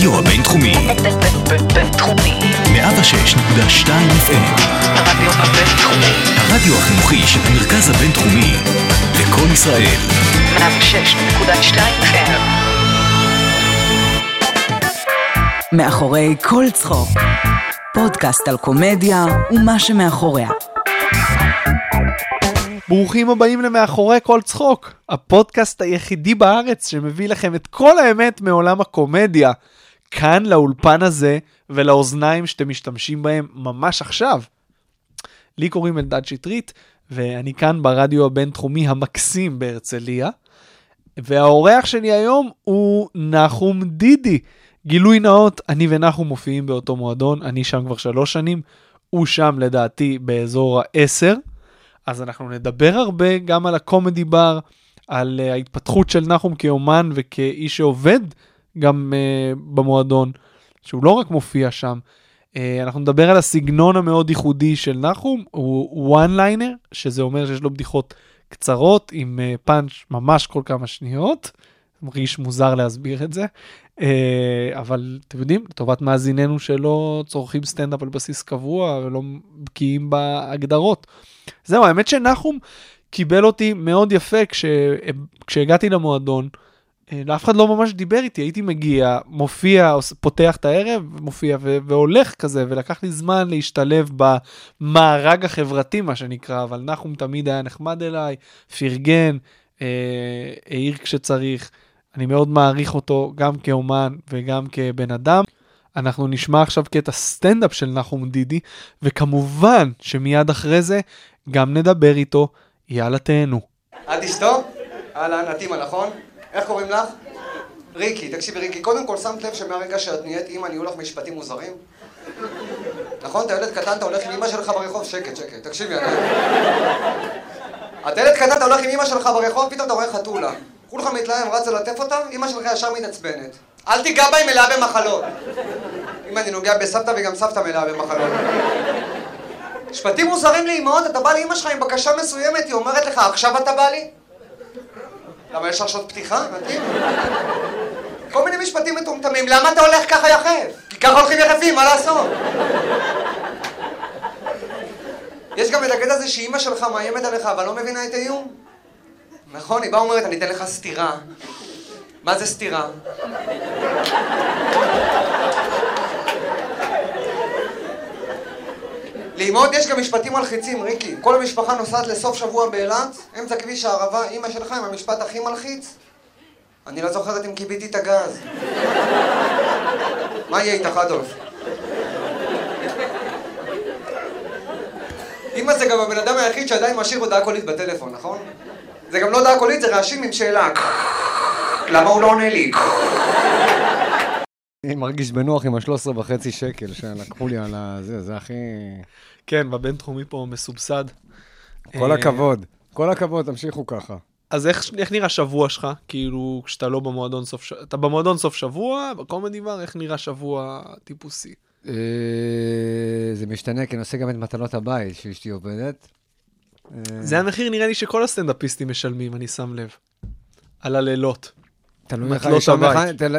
הרדיו הבינתחומי. בינתחומי. 106.2 FM. הרדיו הבינתחומי. הרדיו החינוכי של המרכז הבינתחומי. לכל ישראל. 106.2 FM. מאחורי כל צחוק. פודקאסט על קומדיה ומה שמאחוריה. ברוכים הבאים למאחורי כל צחוק, הפודקאסט היחידי בארץ שמביא לכם את כל האמת מעולם הקומדיה, כאן לאולפן הזה ולאוזניים שאתם משתמשים בהם ממש עכשיו. לי קוראים אלדד שטרית, ואני כאן ברדיו הבינתחומי המקסים בהרצליה, והאורח שלי היום הוא נחום דידי. גילוי נאות, אני ונחום מופיעים באותו מועדון, אני שם כבר 3 שנים, הוא שם לדעתי באזור 10. אז אנחנו נדבר הרבה גם על הקומדי בר, על ההתפתחות של נחום כאומן וכאיש שעובד גם במועדון, שהוא לא רק מופיע שם. אנחנו נדבר על הסגנון המאוד ייחודי של נחום, הוא וואן ליינר, שזה אומר שיש לו בדיחות קצרות עם פאנץ' ממש כל כמה שניות. מרגיש מוזר להסביר את זה, אבל אתם יודעים, לטובת מאזיננו שלא צורכים סטנדאפ על בסיס קבוע, ולא בקיאים בהגדרות. זהו, האמת שנחום קיבל אותי מאוד יפה כשהגעתי למועדון, לאף אחד לא ממש דיבר איתי, הייתי מגיע, מופיע, פותח את הערב, מופיע והולך כזה, ולקח לי זמן להשתלב במארג החברתי, מה שנקרא, אבל נחום תמיד היה נחמד אליי, פרגן, העיר כשצריך, אני מאוד מעריך אותו גם כאומן וגם כבן אדם. אנחנו נשמע עכשיו קטע סטנדאפ של נחום דידי, וכמובן שמיד אחרי זה גם נדבר איתו. יאללה תהנו. את אשתו? הלאה, נתימה, נכון? איך קוראים לך? ריקי, תקשיבי ריקי, קודם כל שמת לב שמהרגע שאת נהיית אמא נהיו לך משפטים מוזרים? נכון? אתה ילד קטן, אתה הולך עם אמא שלך ברחוב, שקט, שקט, תקשיבי עליי. אתה ילד קטן, אתה הולך עם אמא שלך ברחוב, פתאום אתה רואה חתולה. כולך מתלהם, רצה לטף אותה, אמא שלך ישר מתעצבנת. אל תיגע בה, היא מלאה במחלות. אם אני נוגע בסבתא וגם סבתא מלאה במחלות. משפטים מוזרים לאמאות, אתה בא לאמא שלך עם בקשה מסוימת, היא אומרת לך, עכשיו אתה בא לי? למה יש לך שעות פתיחה? מתאים? כל מיני משפטים מטומטמים, למה אתה הולך ככה יחף? כי ככה הולכים יחפים, מה לעשות? יש גם את הקטע הזה שאימא שלך מאיימת עליך, אבל לא מבינה את האיום. נכון, היא באה אומרת, אני אתן לך סתירה. מה זה סתירה? לאמאות יש גם משפטים מלחיצים, ריקי. כל המשפחה נוסעת לסוף שבוע באילת, אמצע כביש הערבה, אימא שלך עם המשפט הכי מלחיץ. אני לא זוכרת אם קיביתי את הגז. מה יהיה איתך, אדולף? אמא זה גם הבן אדם היחיד שעדיין משאיר הודעה קולית בטלפון, נכון? זה גם לא הודעה קולית, זה רעשים עם שאלה. למה הוא לא עונה לי? אני מרגיש בנוח עם ה-13.5 שקל שלקחו לי על זה, זה הכי... כן, בבינתחומי פה מסובסד. כל הכבוד, כל הכבוד, תמשיכו ככה. אז איך נראה שבוע שלך? כאילו, כשאתה לא במועדון סוף שבוע, אתה במועדון סוף שבוע, בקומדי בר, איך נראה שבוע טיפוסי? זה משתנה, כי אני עושה גם את מטלות הבית שאשתי עובדת. זה המחיר נראה לי שכל הסטנדאפיסטים משלמים, אני שם לב. על הלילות.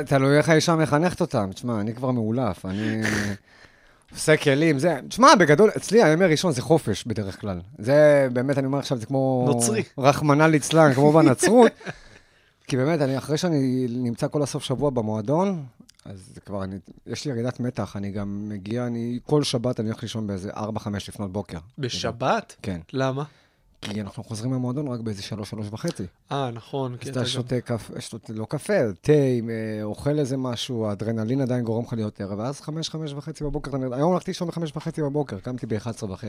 תלוי איך האישה מחנכת אותם. תשמע, אני כבר מעולף, אני עושה כלים. תשמע, בגדול, אצלי הימי הראשון זה חופש בדרך כלל. זה באמת, אני אומר עכשיו, זה כמו... נוצרי. רחמנא ליצלן, כמו בנצרות. כי באמת, אחרי שאני נמצא כל הסוף שבוע במועדון, אז זה כבר, יש לי ירידת מתח, אני גם מגיע, כל שבת אני הולך לישון באיזה 4-5 לפנות בוקר. בשבת? כן. למה? כי אנחנו חוזרים מהמועדון רק באיזה 3-3.5. נכון. אז אתה שותה קפה, תה, אוכל איזה משהו, האדרנלין עדיין גורם לך להיות ערב, ואז 5-5.5 בבוקר, היום הלכתי לישון ב-5.5 בבוקר, קמתי ב-11.5.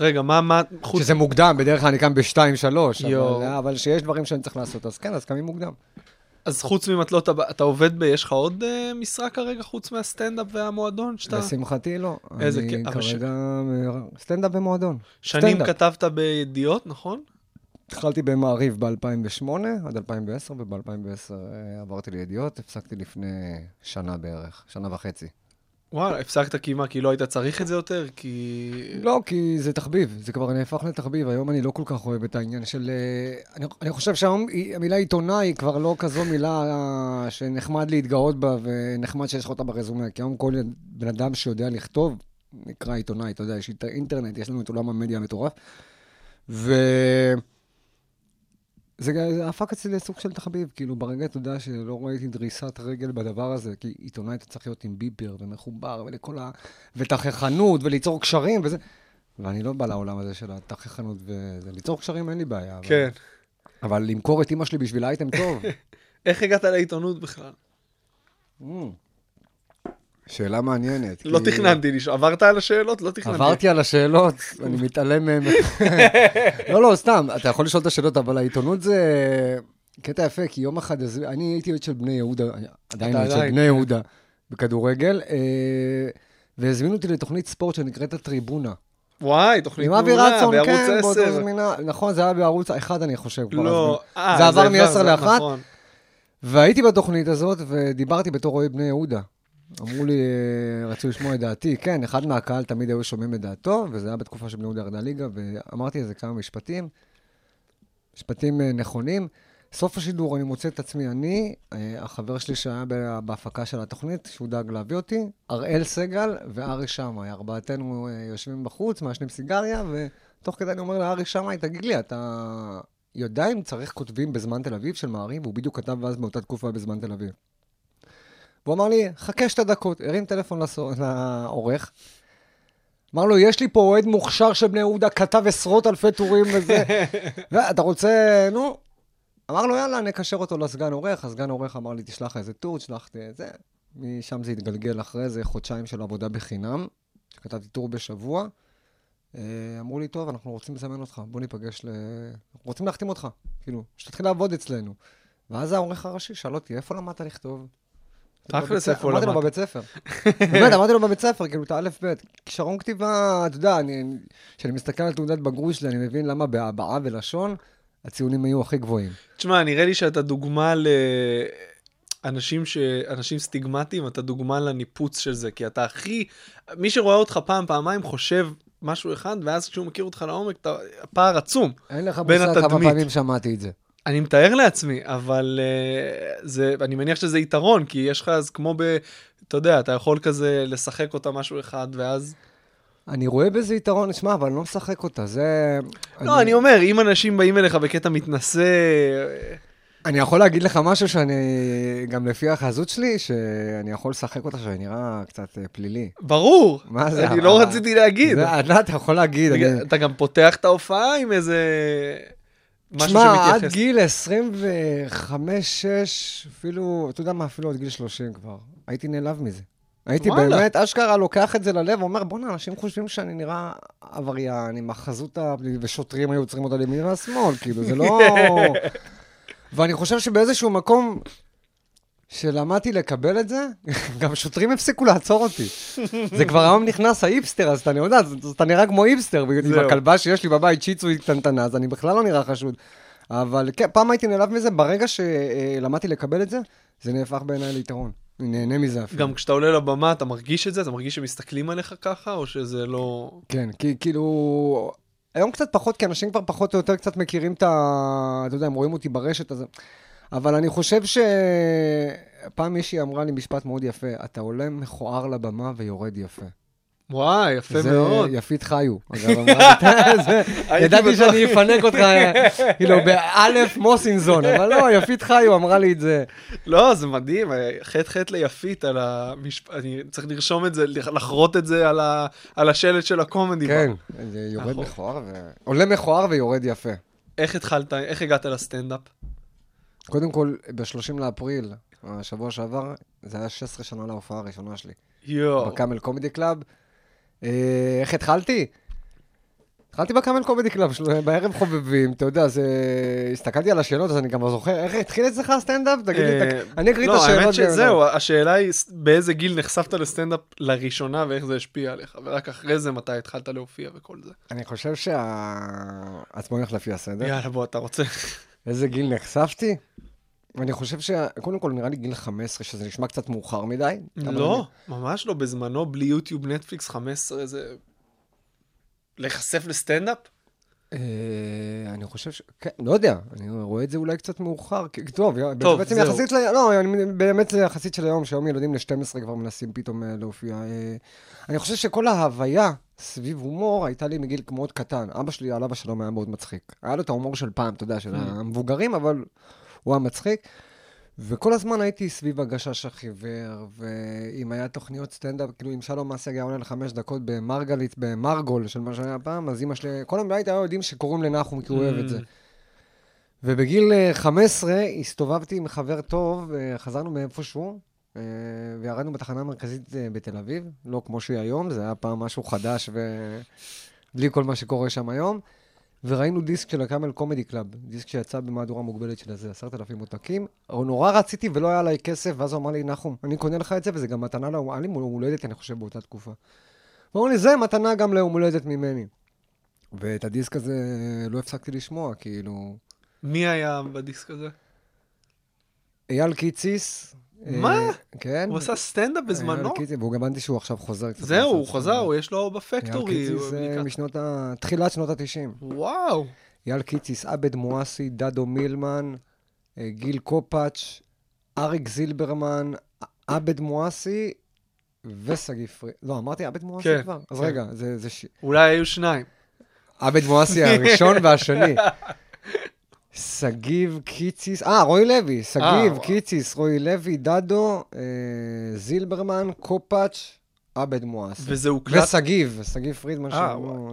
רגע, מה... שזה מוקדם, בדרך כלל אני קם ב-2-3, אבל שיש דברים שאני צריך לעשות, אז כן, אז קמים מוקדם. אז חוץ ממטלות, אתה עובד ב... יש לך עוד משרה כרגע חוץ מהסטנדאפ והמועדון? לשמחתי לא. איזה כרגע... סטנדאפ ומועדון. שנים כתבת בידיעות, נכון? התחלתי במעריב ב-2008 עד 2010, וב-2010 עברתי לידיעות, הפסקתי לפני שנה בערך, 1.5 שנה. וואלה, הפסקת כמעט כי לא היית צריך את זה יותר? כי... לא, כי זה תחביב, זה כבר נהפך לתחביב, היום אני לא כל כך אוהב את העניין של... אני חושב שהמילה עיתונאי היא כבר לא כזו מילה שנחמד להתגאות בה ונחמד שיש לך אותה ברזומה, כי היום כל בן אדם שיודע לכתוב נקרא עיתונאי, אתה יודע, יש אינטרנט, יש לנו את עולם המדיה המטורף, ו... זה הפך אצלי לסוג של תחביב, כאילו ברגע אתה יודע שלא ראיתי דריסת רגל בדבר הזה, כי עיתונאי אתה צריך להיות עם ביבר ומחובר ולכל ה... ותחכנות וליצור קשרים וזה, ואני לא בא לעולם הזה של התחכנות וזה, ליצור קשרים אין לי בעיה. כן. אבל למכור את אמא שלי בשבילה הייתם טוב. איך הגעת לעיתונות בכלל? שאלה מעניינת. לא תכננתי, עברת על השאלות? לא תכננתי. עברתי על השאלות, אני מתעלם מהם. לא, לא, סתם, אתה יכול לשאול את השאלות, אבל העיתונות זה קטע יפה, כי יום אחד, אני הייתי יועד של בני יהודה, עדיין יועד של בני יהודה, בכדורגל, והזמינו אותי לתוכנית ספורט שנקראת הטריבונה. וואי, תוכנית תמונה, בערוץ 10. נכון, זה היה בערוץ 1, אני חושב. לא, זה עבר מ-10 ל-1, והייתי בתוכנית הזאת, ודיברתי בתור רועי בני יהודה. אמרו לי, רצו לשמוע את דעתי, כן, אחד מהקהל תמיד היו שומעים את דעתו, וזה היה בתקופה שבני יהודה ירדה ליגה, ואמרתי איזה כמה משפטים, משפטים נכונים. סוף השידור אני מוצא את עצמי, אני, החבר שלי שהיה בהפקה של התוכנית, שהוא דאג להביא אותי, אריאל סגל וארי שמאי, ארבעתנו יושבים בחוץ, מעשנים סיגריה, ותוך כדי אני אומר לארי שמאי, תגיד לי, אתה יודע אם צריך כותבים בזמן תל אביב של מעריב? הוא בדיוק כתב אז באותה תקופה בזמן תל אביב. והוא אמר לי, חכה שתי דקות, הרים טלפון לעורך, אמר לו, יש לי פה אוהד מוכשר של בני יהודה, כתב עשרות אלפי טורים וזה, ואתה רוצה, נו, אמר לו, יאללה, נקשר אותו לסגן עורך, הסגן עורך אמר לי, תשלח איזה טור, תשלחתי את זה, משם זה התגלגל אחרי זה, חודשיים של עבודה בחינם, שכתבתי טור בשבוע, אמרו לי, טוב, אנחנו רוצים לזמן אותך, בוא ניפגש אנחנו רוצים להחתים אותך, כאילו, שתתחיל לעבוד אצלנו, ואז העורך הראשי שאל אותי, איפה למדת לכתוב? אמרתי לו בבית ספר, באמת אמרתי לו בבית ספר, כאילו את האלף בית, כשרון כתיבה, אתה יודע, כשאני מסתכל על תעודת בגרות שלי, אני מבין למה בהבעה ולשון הציונים היו הכי גבוהים. תשמע, נראה לי שאתה דוגמה לאנשים סטיגמטיים, אתה דוגמה לניפוץ של זה, כי אתה הכי, מי שרואה אותך פעם, פעמיים חושב משהו אחד, ואז כשהוא מכיר אותך לעומק, אתה פער עצום בין התדמית. אין לך מושג כמה פעמים שמעתי את זה. אני מתאר לעצמי, אבל אני מניח שזה יתרון, כי יש לך אז כמו אתה יודע, אתה יכול כזה לשחק אותה משהו אחד, ואז... אני רואה בזה יתרון, נשמע, אבל אני לא משחק אותה, זה... לא, אני אומר, אם אנשים באים אליך בקטע מתנשא... אני יכול להגיד לך משהו שאני, גם לפי החזות שלי, שאני יכול לשחק אותה שאני נראה קצת פלילי. ברור! מה זה? אני לא רציתי להגיד. אתה יכול להגיד. אתה גם פותח את ההופעה עם איזה... תשמע, עד גיל 25-6, אפילו, אתה יודע מה, אפילו עד גיל 30 כבר. הייתי נעלב מזה. הייתי באמת, אשכרה לוקח את זה ללב, אומר, בוא'נה, אנשים חושבים שאני נראה עבריין, עם החזות ושוטרים היו עוצרים אותה לימין והשמאל, כאילו, זה לא... ואני חושב שבאיזשהו מקום שלמדתי לקבל את זה, גם שוטרים הפסיקו לעצור אותי. זה כבר היום נכנס האיפסטר, אז אתה יודע, אתה נראה כמו איפסטר, ועם הכלבה שיש לי בבית שיצו היא קטנטנה, אז אני בכלל לא נראה חשוד. אבל פעם הייתי נעלב מזה, ברגע שלמדתי לקבל את זה, זה נהפך בעיניי ליתרון. אני נהנה מזה אפילו. גם כשאתה עולה לבמה, אתה מרגיש את זה? אתה מרגיש שמסתכלים עליך ככה, או שזה לא... כן, כאילו... היום קצת פחות, כי אנשים כבר פחות או יותר קצת מכירים את ה... אתה יודע, הם רואים אותי ברשת, אז... אבל אני חושב שפעם מישהי אמרה לי משפט מאוד יפה, אתה עולה מכוער לבמה ויורד יפה. וואי, יפה מאוד. זה יפית חיו. ידעתי שאני אפנק אותך, כאילו, באלף מוסינזון, אבל לא, יפית חיו אמרה לי את זה. לא, זה מדהים, חטא ליפית על המשפט, אני צריך לרשום את זה, לחרוט את זה על השלט של הקומדי. כן, עולה מכוער ויורד יפה. איך התחלת, איך הגעת לסטנדאפ? קודם כל, ב-30 לאפריל, השבוע שעבר, זה היה 16 שנה להופעה הראשונה שלי. בקאמל קומדי קלאב. איך התחלתי? התחלתי בקאמל קומדי קלאב, בערב חובבים, אתה יודע, הסתכלתי על השאלות, אז אני גם זוכר, איך התחיל אצלך הסטנדאפ? אני אקריא את השאלות. לא, האמת שזהו, השאלה היא באיזה גיל נחשפת לסטנדאפ לראשונה, ואיך זה השפיע עליך, ורק אחרי זה מתי התחלת להופיע וכל זה. אני חושב אז בוא נלך לפי הסדר. יאללה, בוא, אתה רוצה. איזה גיל נחשפתי? ואני חושב שקודם כל נראה לי גיל 15, שזה נשמע קצת מאוחר מדי. לא, ממש לא. בזמנו, בלי יוטיוב, נטפליקס, 15, זה... להיחשף לסטנדאפ? אני חושב ש... כן, לא יודע. אני רואה את זה אולי קצת מאוחר. טוב, בעצם יחסית ל... לא, באמת יחסית של היום, שהיום ילדים ל-12 כבר מנסים פתאום להופיע. אני חושב שכל ההוויה סביב הומור הייתה לי מגיל מאוד קטן. אבא שלי, על אבא שלו, היה מאוד מצחיק. היה לו את ההומור של פעם, אתה יודע, של המבוגרים, אבל... הוא המצחיק, וכל הזמן הייתי סביב הגשש החיוור, ואם היה תוכניות סטנדאפ, כאילו אם שלום מעשה היה עולה לחמש דקות במרגלית, במרגול של מה שהיה פעם, אז אמא שלי, כל הבית היו יודעים שקוראים לנחום, כי הוא אוהב את זה. ובגיל 15 הסתובבתי עם חבר טוב, חזרנו מאיפשהו, וירדנו בתחנה המרכזית בתל אביב, לא כמו שהיא היום, זה היה פעם משהו חדש, ובלי כל מה שקורה שם היום. וראינו דיסק של הקאמל קומדי קלאב, דיסק שיצא במהדורה מוגבלת של הזה, 10,000 עותקים. נורא רציתי ולא היה עליי כסף, ואז הוא אמר לי, נחום, אני קונה לך את זה, וזה גם מתנה ליום הולדת, אני חושב, באותה תקופה. הוא אמר לי, זה מתנה גם ליום הולדת ממני. ואת הדיסק הזה לא הפסקתי לשמוע, כאילו... מי היה בדיסק הזה? אייל קיציס. מה? כן. הוא עשה סטנדאפ בזמנו? והוא גם אמרתי שהוא עכשיו חוזר קצת. זהו, הוא חוזר, יש לו בפקטורי. אייל קיציס משנות ה... תחילת שנות ה-90. וואו. אייל קיציס, אביד מויסי, דדו מילמן, גיל קופאץ', אריק זילברמן, אביד מויסי וסגיב פרידמן. לא, אמרתי אביד מויסי כבר? אז רגע, זה... אולי היו שניים. אביד מויסי הראשון והשני. סגיב, קיציס, רוי לוי, סגיב, קיציס, רוי לוי, דדו, זילברמן, קופאץ', אבד מואס. וזה הוקלט? וסגיב, סגיב פרידמן,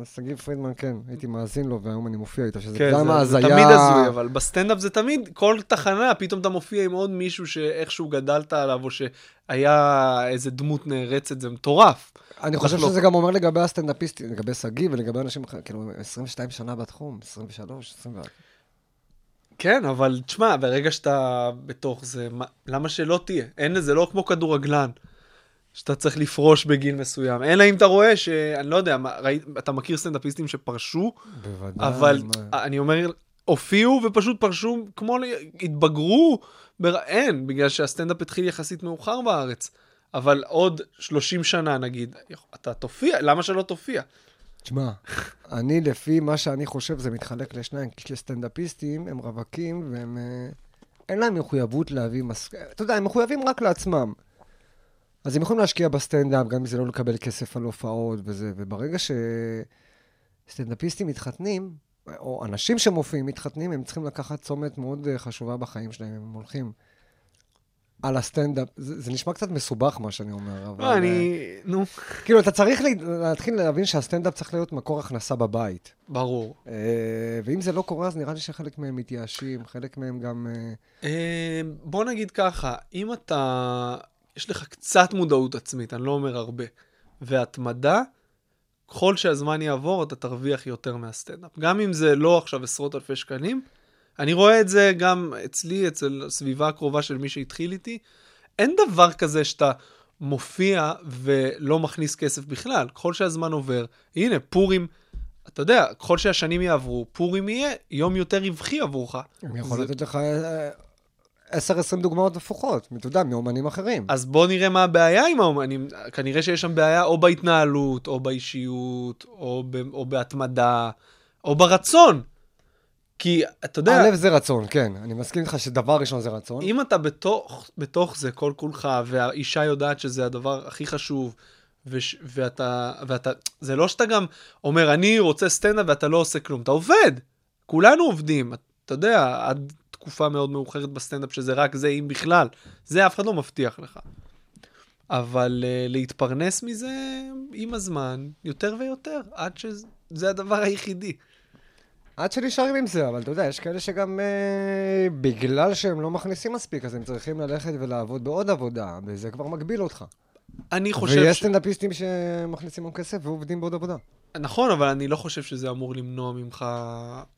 סגיב פרידמן, כן, הייתי מאזין לו, והיום אני מופיע איתו, שזה גם הזיה. זה תמיד הזוי, אבל בסטנדאפ זה תמיד, כל תחנה, פתאום אתה מופיע עם עוד מישהו שאיכשהו גדלת עליו, או שהיה איזה דמות נערצת, זה מטורף. אני חושב שזה גם אומר לגבי הסטנדאפיסטים, לגבי סגיב ולגבי אנשים, כאילו 22 שנה בתחום, 23, 24. כן, אבל תשמע, ברגע שאתה בתוך זה, למה שלא תהיה? אין, זה לא כמו כדורגלן, שאתה צריך לפרוש בגיל מסוים. אלא אם אתה רואה שאני לא יודע, אתה מכיר סטנדאפיסטים שפרשו, בוודאי, אבל אני אומר, הופיעו ופשוט פרשו, כמו התבגרו, אין, בגלל שהסטנדאפ התחיל יחסית מאוחר בארץ. אבל עוד 30 שנה, נגיד, אתה תופיע, למה שלא תופיע? תשמע, אני לפי מה שאני חושב זה מתחלק לשניים, כי סטנדאפיסטים הם רווקים והם אין להם מחויבות להביא אתה יודע, הם מחויבים רק לעצמם. אז הם יכולים להשקיע בסטנדאפ, גם אם זה לא לקבל כסף על הופעות וזה, וברגע שסטנדאפיסטים מתחתנים, או אנשים שמופיעים מתחתנים, הם צריכים לקחת צומת מאוד חשובה בחיים שלהם, הם הולכים על הסטנדאפ, זה נשמע קצת מסובך מה שאני אומר, אבל... אני... נו. כאילו, אתה צריך להתחיל להבין שהסטנדאפ צריך להיות מקור הכנסה בבית. ברור. ואם זה לא קורה, אז נראה לי שחלק מהם מתייאשים, חלק מהם גם... בוא נגיד ככה, אם אתה... יש לך קצת מודעות עצמית, אני לא אומר הרבה, והתמדה, ככל שהזמן יעבור, אתה תרוויח יותר מהסטנדאפ. גם אם זה לא עכשיו 10,000 שקלים, אני רואה את זה גם אצלי, אצל הסביבה הקרובה של מי שהתחיל איתי. אין דבר כזה שאתה מופיע ולא מכניס כסף בכלל. ככל שהזמן עובר, הנה, פורים, אתה יודע, ככל שהשנים יעברו, פורים יהיה יום יותר רווחי עבורך. אני יכול לתת לך 10-20 דוגמאות הפוכות, אתה יודע, מאומנים אחרים. אז בוא נראה מה הבעיה עם האומנים. כנראה שיש שם בעיה או בהתנהלות, או באישיות, או בהתמדה, או ברצון. כי, אתה יודע... הלב זה רצון, כן. אני מסכים לך שדבר ראשון זה רצון. אם אתה בתוך זה כל כולך, והאישה יודעת שזה הדבר הכי חשוב, ואתה... זה לא שאתה גם אומר, אני רוצה סטנדאפ ואתה לא עושה כלום. אתה עובד. כולנו עובדים. אתה יודע, עד תקופה מאוד מאוחרת בסטנדאפ, שזה רק זה, אם בכלל. זה אף אחד לא מבטיח לך. אבל להתפרנס מזה עם הזמן, יותר ויותר, עד שזה הדבר היחידי. עד שנשארים עם זה, אבל אתה יודע, יש כאלה שגם בגלל שהם לא מכניסים מספיק, אז הם צריכים ללכת ולעבוד בעוד עבודה, וזה כבר מגביל אותך. אני חושב ויש סטנדאפיסטים שמכניסים עוד כסף ועובדים בעוד עבודה. נכון, אבל אני לא חושב שזה אמור למנוע ממך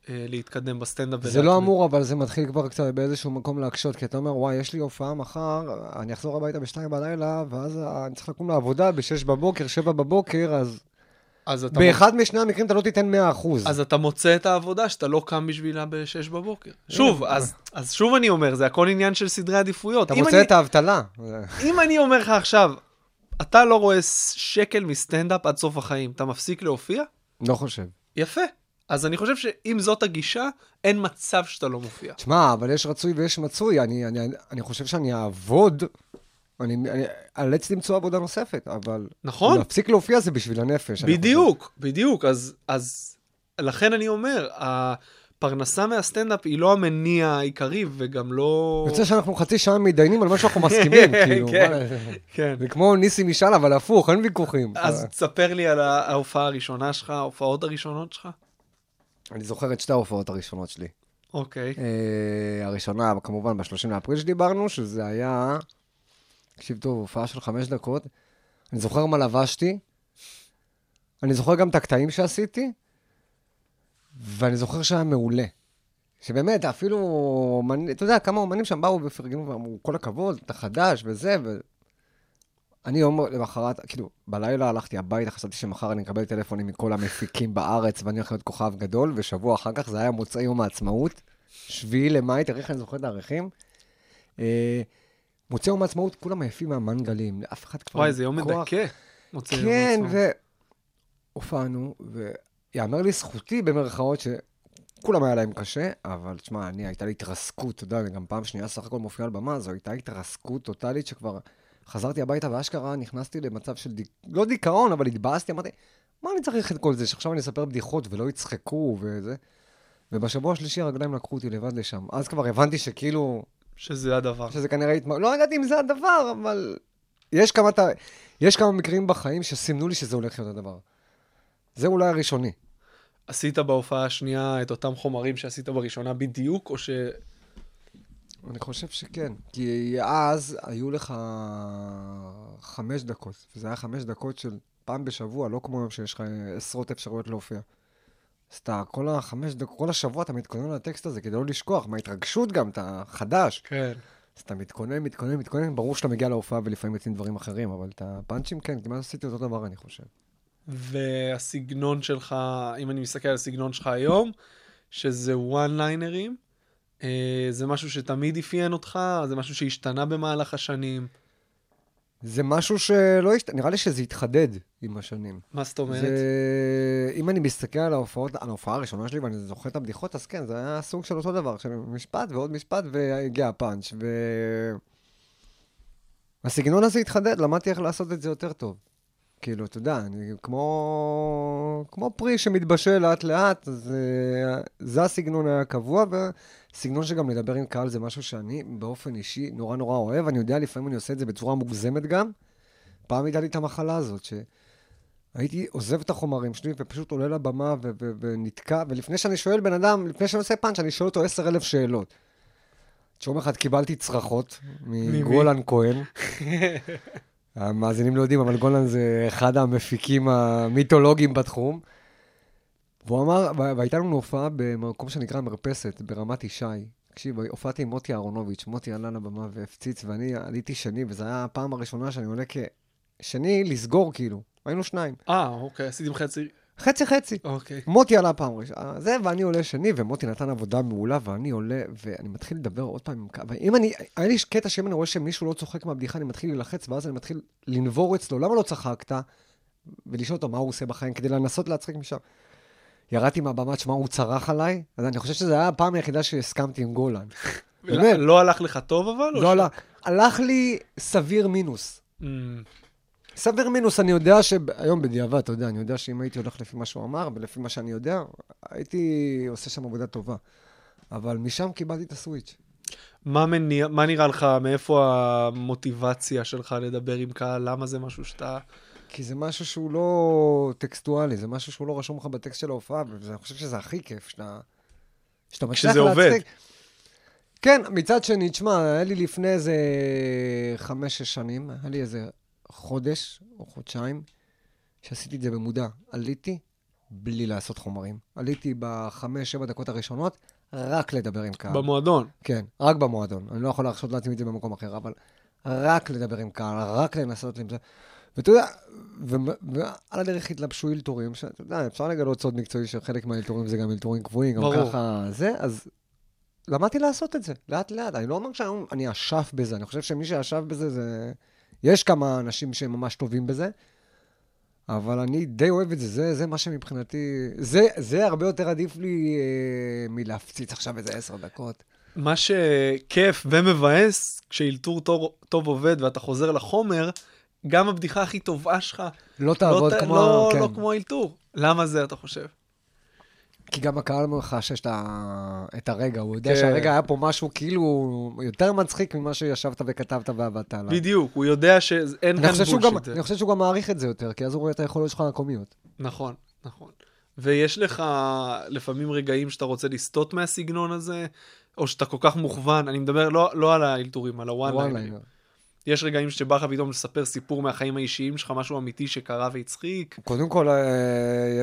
להתקדם בסטנדאפ. זה לא אמור, אבל זה מתחיל כבר קצת באיזשהו מקום להקשות, כי אתה אומר, וואי, יש לי הופעה מחר, אני אחזור הביתה ב-2 בלילה, ואז אני צריך לקום לעבודה ב-6 בבוקר, 7 בבוקר, אז... באחד משני המקרים אתה לא תיתן 100%. אז אתה מוצא את העבודה שאתה לא קם בשבילה ב-6 בבוקר. שוב, אז שוב אני אומר, זה הכל עניין של סדרי עדיפויות. אתה מוצא את ההבטלה. אם אני אומר לך עכשיו, אתה לא רואה שקל מסטנדאפ עד סוף החיים, אתה מפסיק להופיע? לא חושב. יפה. אז אני חושב שאם זאת הגישה, אין מצב שאתה לא מופיע. תשמע, אבל יש רצוי ויש מצוי. אני חושב שאני אעבוד... אני אלץ למצוא עבודה נוספת, אבל... נכון. להפסיק להופיע זה בשביל הנפש. בדיוק, בדיוק. אז לכן אני אומר, הפרנסה מהסטנדאפ היא לא המניע העיקרי, וגם לא... יוצא שאנחנו חצי שעה מדיינים על מה שאנחנו מסכימים, כאילו. כן. זה כמו ניסי משאל, אבל הפוך, אין ויכוחים. אז תספר לי על ההופעה הראשונה שלך, ההופעות הראשונות שלך. אני זוכר את שתי ההופעות הראשונות שלי. אוקיי. הראשונה, כמובן, ב-30 לאפריל שדיברנו, שזה היה... תקשיב טוב, הופעה של 5 דקות, אני זוכר מה לבשתי, אני זוכר גם את הקטעים שעשיתי, ואני זוכר שהיה מעולה. שבאמת, אפילו, אתה יודע, כמה אומנים שם באו בפרגנו ואמרו, כל הכבוד, אתה חדש וזה, ואני יום למחרת, כאילו, בלילה הלכתי הביתה, חשבתי שמחר אני אקבל טלפונים מכל המפיקים בארץ, ואני הולך להיות כוכב גדול, ושבוע אחר כך זה היה מוצאי יום העצמאות, 7 למאי, תאריך, אני זוכר את הערכים, מוצא יום העצמאות, כולם עייפים מהמנגלים, אף אחד כבר... וואי, זה יום מדכא, מוצא יום העצמאות. כן, והופענו, ויאמר לי זכותי במרכאות שכולם היה להם קשה, אבל תשמע, הייתה לי התרסקות, אתה יודע, גם פעם שנייה סך הכל מופיע על במה, זו הייתה התרסקות טוטלית שכבר חזרתי הביתה ואשכרה, נכנסתי למצב של, לא דיכאון, אבל התבאסתי, אמרתי, מה אני צריך את כל זה, שעכשיו אני אספר בדיחות ולא יצחקו וזה, ובשבוע השלישי הרגליים לקחו אותי לבד לשם. אז כבר הבנתי שכאילו שזה הדבר. שזה כנראה התמר... לא רגעתי אם זה הדבר, אבל... יש כמה מקרים בחיים שסימנו לי שזה הולך להיות הדבר. זה אולי הראשוני. עשית בהופעה השנייה את אותם חומרים שעשית בראשונה בדיוק, או ש... אני חושב שכן. כי אז היו לך 5 דקות. וזה היה 5 דקות של פעם בשבוע, לא כמו יום שיש לך 10 אפשרויות להופיע. אז אתה כל 5 דקות, כל השבוע אתה מתכונן לטקסט הזה, כדי לא לשכוח, מההתרגשות גם, אתה חדש. כן. אז אתה מתכונן, ברור שאתה מגיע להופעה ולפעמים יוצאים דברים אחרים, אבל את הפאנצ'ים כן, כמעט עשיתי אותו דבר, אני חושב. והסגנון שלך, אם אני מסתכל על הסגנון שלך היום, שזה וואן-ליינרים, זה משהו שתמיד אפיין אותך, זה משהו שהשתנה במהלך השנים. זה משהו שלא השתנה, נראה לי שזה התחדד עם השנים. מה זאת אומרת? אם אני מסתכל על ההופעה הראשונה שלי ואני זוכר את הבדיחות, אז כן, זה היה סוג של אותו דבר, של משפט ועוד משפט והגיע הפאנץ' והסגנון הזה התחדד, למדתי איך לעשות את זה יותר טוב. כאילו, אתה יודע, אני כמו פרי שמתבשל לאט לאט, זה הסגנון הקבוע, וסגנון שגם לדבר עם קהל זה משהו שאני באופן אישי נורא נורא אוהב, אני יודע לפעמים אני עושה את זה בצורה מוגזמת גם, פעם הייתה לי את המחלה הזאת, שהייתי עוזב את החומרים שלי ופשוט עולה לבמה ונתקע, ולפני שאני שואל בן אדם, לפני שאני עושה פאנץ', אני שואל אותו 10,000 שאלות. שום אחד קיבלתי צרחות מגולן כהן, המאזינים לא יודעים, אבל גולן זה אחד המפיקים המיתולוגיים בתחום. והוא אמר, והייתה לנו הופעה במקום שנקרא מרפסת, ברמת ישי. תקשיב, הופעתי עם מוטי אהרונוביץ', מוטי עלה לבמה והפציץ, ואני עליתי שני, וזו הייתה הפעם הראשונה שאני עולה כשני לסגור כאילו. היינו 2. אוקיי, עשיתם חצי. חצי. אוקיי. מוטי עלה פעם ראשונה. זה, ואני עולה שני, ומוטי נתן עבודה מעולה, ואני עולה, ואני מתחיל לדבר עוד פעם. ואם היה לי קטע שאם אני רואה שמישהו לא צוחק מהבדיחה, אני מתחיל ללחץ, ואז אני מתחיל לנבור אצלו, למה לא צחקת? ולשאול אותו מה הוא עושה בחיים, כדי לנסות להצחיק משם. ירדתי מהבמה, שמה הוא צרח עליי, אז אני חושב שזו הייתה הפעם היחידה שהסכמתי עם גולן. לא הלך לך טוב אבל? לא, הלך לי סביר מינוס. סביר מינוס, אני יודע שהיום בדיעבד, אתה יודע, אני יודע שאם הייתי הולך לפי מה שהוא אמר, ולפי מה שאני יודע, הייתי עושה שם עבודה טובה. אבל משם קיבלתי את הסוויץ'. מה נראה לך, מאיפה המוטיבציה שלך לדבר עם קהל? למה זה משהו שאתה... כי זה משהו שהוא לא טקסטואלי, זה משהו שהוא לא רשום לך בטקסט של ההופעה, ואני חושב שזה הכי כיף, שאתה מצליח להצחיק. כן, מצד שני, תשמע, היה לי לפני איזה 5-6 שנים, היה לי איזה... חודש או חודשיים, שעשיתי את זה במודע. עליתי בלי לעשות חומרים. עליתי 5-7 דקות הראשונות, רק לדבר עם קהל. במועדון? כן, רק במועדון. אני לא יכול להרשות לעצמי את זה במקום אחר, אבל רק לדבר עם קהל, רק לנסות למצוא. ואתה יודע, ועל הדרך התלבשו אילתורים, שאתה יודע, אפשר לגלות סוד מקצועי שחלק מהאילתורים זה גם אילתורים קבועים, גם ככה זה, אז למדתי לעשות את זה, לאט לאט. אני לא אומר שהיום אני אשף בזה, אני חושב שמי שאשף בזה זה... יש כמה אנשים שהם ממש טובים בזה, אבל אני די אוהב את זה, זה מה שמבחינתי... זה הרבה יותר עדיף לי מלהפציץ עכשיו איזה 10 דקות. מה שכיף ומבאס, כשאילתור טוב עובד ואתה חוזר לחומר, גם הבדיחה הכי טובה שלך לא תעבוד כמו... לא כמו אילתור. למה זה אתה חושב? כי גם הקהל מחשש את הרגע, הוא יודע שהרגע היה פה משהו כאילו יותר מצחיק ממה שישבת וכתבת ועבדת עליו. בדיוק, הוא יודע שאין כאן בולשיט. אני חושב שהוא גם מעריך את זה יותר, כי אז הוא רואה את היכולות שלך המקומיות. נכון, נכון. ויש לך לפעמים רגעים שאתה רוצה לסטות מהסגנון הזה, או שאתה כל כך מוכוון, אני מדבר לא על האילתורים, על הוואן-ליינים. יש רגעים שבא לך פתאום לספר סיפור מהחיים האישיים שלך, משהו אמיתי שקרה והצחיק. קודם כל,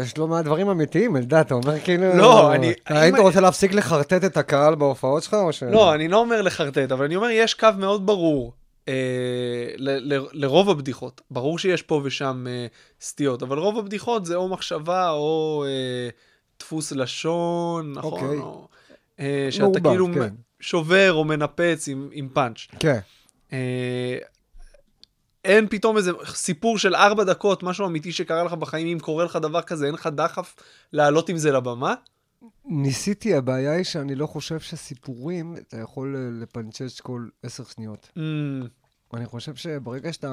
יש לא מהדברים אמיתיים, אלדד, אתה אומר כאילו... לא, אני... האם אתה רוצה להפסיק לחרטט את הקהל בהופעות שלך או ש... לא, אני לא אומר לחרטט, אבל אני אומר, יש קו מאוד ברור לרוב הבדיחות. ברור שיש פה ושם סטיות, אבל רוב הבדיחות זה או מחשבה או דפוס לשון, נכון? שאתה כאילו שובר או מנפץ עם פאנץ'. כן. אין פתאום איזה סיפור של 4 דקות, משהו אמיתי שקרה לך בחיים, אם קורה לך דבר כזה, אין לך דחף לעלות עם זה לבמה? ניסיתי, הבעיה היא שאני לא חושב שסיפורים, אתה יכול לפנצ'ש כל 10 שניות. אני חושב שברגע שאתה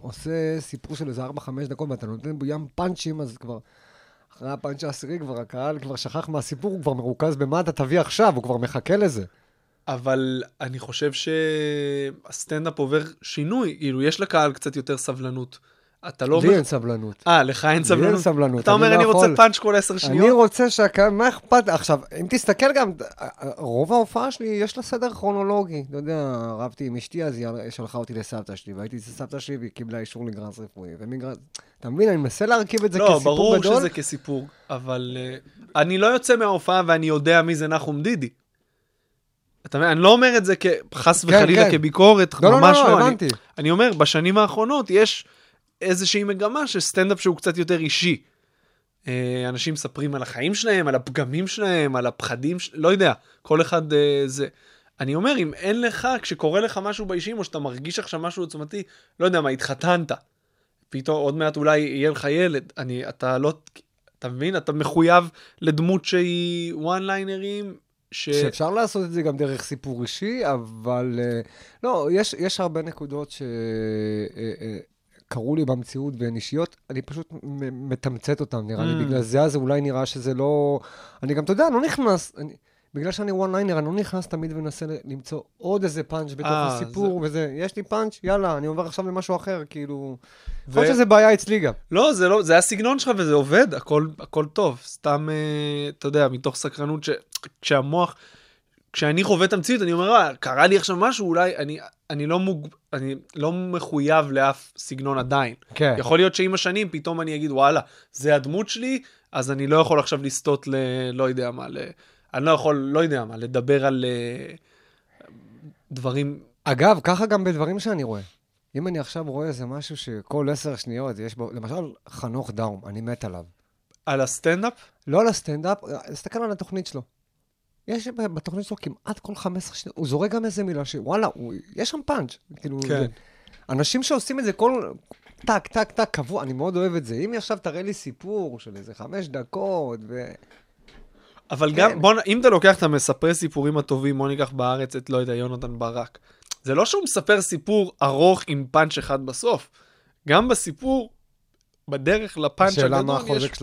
עושה סיפור של איזה 4-5 דקות, ואתה נותן בו ים פאנצ'ים, אז כבר... אחרי הפאנצ' העשירי כבר הקהל כבר שכח מהסיפור, הוא כבר מרוכז במה אתה תביא עכשיו, הוא כבר מחכה לזה. אבל אני חושב שהסטנדאפ עובר שינוי, אילו יש לקהל קצת יותר סבלנות. לי אין סבלנות. לך אין סבלנות. אתה אומר, אני רוצה פאנץ' כל 10 שניות? אני רוצה שהקהל, מה אכפת? עכשיו, אם תסתכל גם, רוב ההופעה שלי יש לה סדר כרונולוגי. אתה יודע, רבתי עם אשתי, אז היא שלחה אותי לסבתא שלי, והייתי לסבתא שלי, והיא קיבלה אישור לגרס רפואי. אתה מבין, אני מנסה להרכיב את זה כסיפור גדול. לא, ברור שזה כסיפור, אבל אני לא יוצא מההופעה ואני יודע מי זה נחום דידי. אני לא אומר את זה כחס וחלילה, כביקורת, ממש לא. אני אומר, בשנים האחרונות יש איזושהי מגמה שסטנדאפ שהוא קצת יותר אישי. אנשים מספרים על החיים שלהם, על הפגמים שלהם, על הפחדים, לא יודע, כל אחד זה. אני אומר, אם אין לך, כשקורה לך משהו באישים, או שאתה מרגיש עכשיו משהו עוצמתי, לא יודע מה, התחתנת. פתאום עוד מעט אולי יהיה לך ילד, אתה לא, אתה מבין, אתה מחויב לדמות שהיא one-lineרים, שאפשר לעשות את זה גם דרך סיפור אישי, אבל לא, יש הרבה נקודות שקרו לי במציאות והן אישיות, אני פשוט מתמצת אותן, נראה לי, בגלל זה, אז אולי נראה שזה לא, אני גם, אתה יודע, לא נכנס, בגלל שאני one-liner, אני לא נכנס תמיד ונסה למצוא עוד איזה פאנץ' בתוך הסיפור, וזה, יש לי פאנץ', יאללה, אני עובר עכשיו למשהו אחר, כאילו, חושב שזה בעיה אצלי גם. לא, זה הסגנון שלך וזה עובד, הכל טוב, סתם, אתה יודע, מתוך סקרנות כשהמוח, כשאני חווה את המציאות, אני אומר, קרה לי עכשיו משהו, אולי אני לא מחויב לאף סגנון עדיין. יכול להיות שעם השנים פתאום אני אגיד, וואלה, זה הדמות שלי, אז אני לא יכול עכשיו לסטות ל... לא יודע מה, אני לא יכול, לא יודע מה, לדבר על דברים... אגב, ככה גם בדברים שאני רואה. אם אני עכשיו רואה איזה משהו שכל 10 שניות יש בו... למשל, חנוך דאום, אני מת עליו. על הסטנדאפ? לא על הסטנדאפ, תסתכל על התוכנית שלו. יש בתוכנית שלו כמעט כל 15 שניות, הוא זורק גם איזה מילה שוואלה, יש שם פאנץ'. כאילו, כן. אנשים שעושים את זה כל... טק, טק, טק, קבוע, אני מאוד אוהב את זה. אם עכשיו תראה לי סיפור של איזה 5 דקות ו... אבל גם, בוא, אם אתה לוקח, אתה מספר סיפורים הטובים, בוא ניקח בארץ את, לא יודע, יונתן ברק. זה לא שהוא מספר סיפור ארוך עם פאנץ' אחד בסוף. גם בסיפור, בדרך לפאנץ' הגדול יש...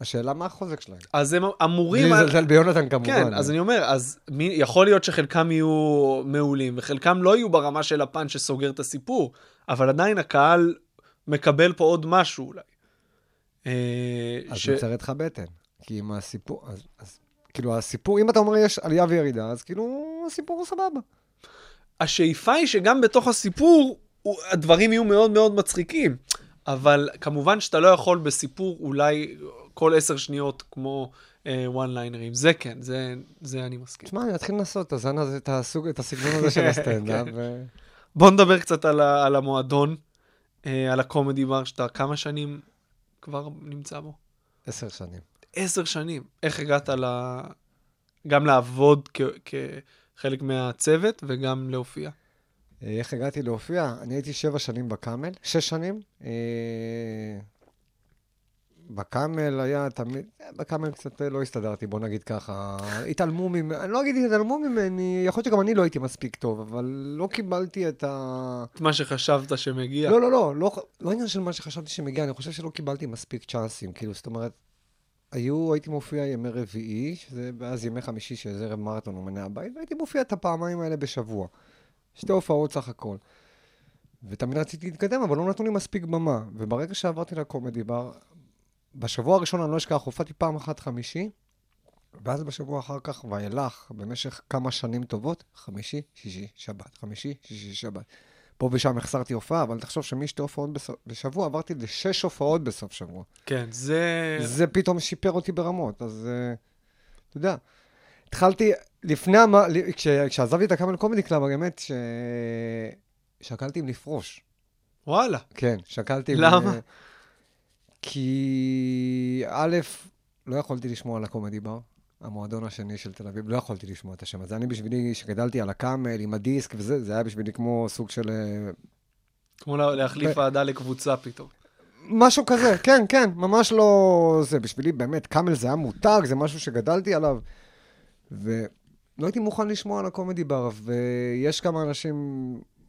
השאלה מה החוזק שלהם. אז הם אמורים... בלי זלזל ביונתן כמובן. כן, אז אני אומר, אז יכול להיות שחלקם יהיו מעולים, וחלקם לא יהיו ברמה של הפאנץ' שסוגר את הסיפור, אבל עדיין הקהל מקבל פה עוד משהו אולי. אז יוצרת לך בטן. כי אם הסיפור, אז כאילו הסיפור, אם אתה אומר יש עלייה וירידה, אז כאילו הסיפור הוא סבבה. השאיפה היא שגם בתוך הסיפור, הדברים יהיו מאוד מאוד מצחיקים, אבל כמובן שאתה לא יכול בסיפור אולי כל 10 שניות כמו one-linerים. זה כן, זה אני מסכים. תשמע, אני אתחיל לנסות, אז אני אז את הסגנון הזה של הסטנדאפ. בוא נדבר קצת על המועדון. על הקומדי בר שאתה כמה שנים כבר נמצא בו? 10 שנים. 10 שנים. איך הגעת גם לעבוד כחלק מהצוות וגם להופיע? איך הגעתי להופיע? אני הייתי 7 שנים בקאמל, 6 שנים. בקאמל היה תמיד, בקאמל קצת לא הסתדרתי, בוא נגיד ככה. התעלמו ממני, אני לא אגיד התעלמו ממני, יכול להיות שגם אני לא הייתי מספיק טוב, אבל לא קיבלתי את ה... את מה שחשבת שמגיע. לא, לא, לא, לא, לא עניין של מה שחשבתי שמגיע, אני חושב שלא קיבלתי מספיק צ'אנסים, כאילו, זאת אומרת, הייתי מופיע ימי רביעי, שזה אז ימי חמישי שזה ערב מרתון ומנה הבית, והייתי מופיע את הפעמיים האלה בשבוע. 2 הופעות סך הכל. ותמיד רציתי להתקדם, אבל לא נתנו לי מספיק במה. וברגע שעברתי לקומדי בר, בשבוע הראשון אני לא אשכח, הופעתי פעם אחת חמישי, ואז בשבוע אחר כך ואילך, במשך כמה שנים טובות, חמישי, שישי, שבת, חמישי, שישי, שבת. פה ושם החסרתי הופעה, אבל תחשוב שמ2 הופעות בשבוע, עברתי ל6 הופעות בסוף שבוע. כן, זה... זה פתאום שיפר אותי ברמות, אז... אתה יודע, התחלתי... לפני, כשעזבתי את הקאמל קומדי קלאב, באמת שקלתי עם לפרוש. וואלה. כן, שקלתי עם... למה? כי א', לא יכולתי לשמוע על הקומדי בר, המועדון השני של תל אביב, לא יכולתי לשמוע את השם הזה. אני בשבילי, שגדלתי על הקאמל, עם הדיסק וזה, זה היה בשבילי כמו סוג של... כמו להחליף ועדה לקבוצה פתאום. משהו כזה, כן, כן, ממש לא... זה בשבילי באמת, קאמל זה היה מותג, זה משהו שגדלתי עליו, ו... לא הייתי מוכן לשמוע על הקומדי בר, ויש כמה אנשים,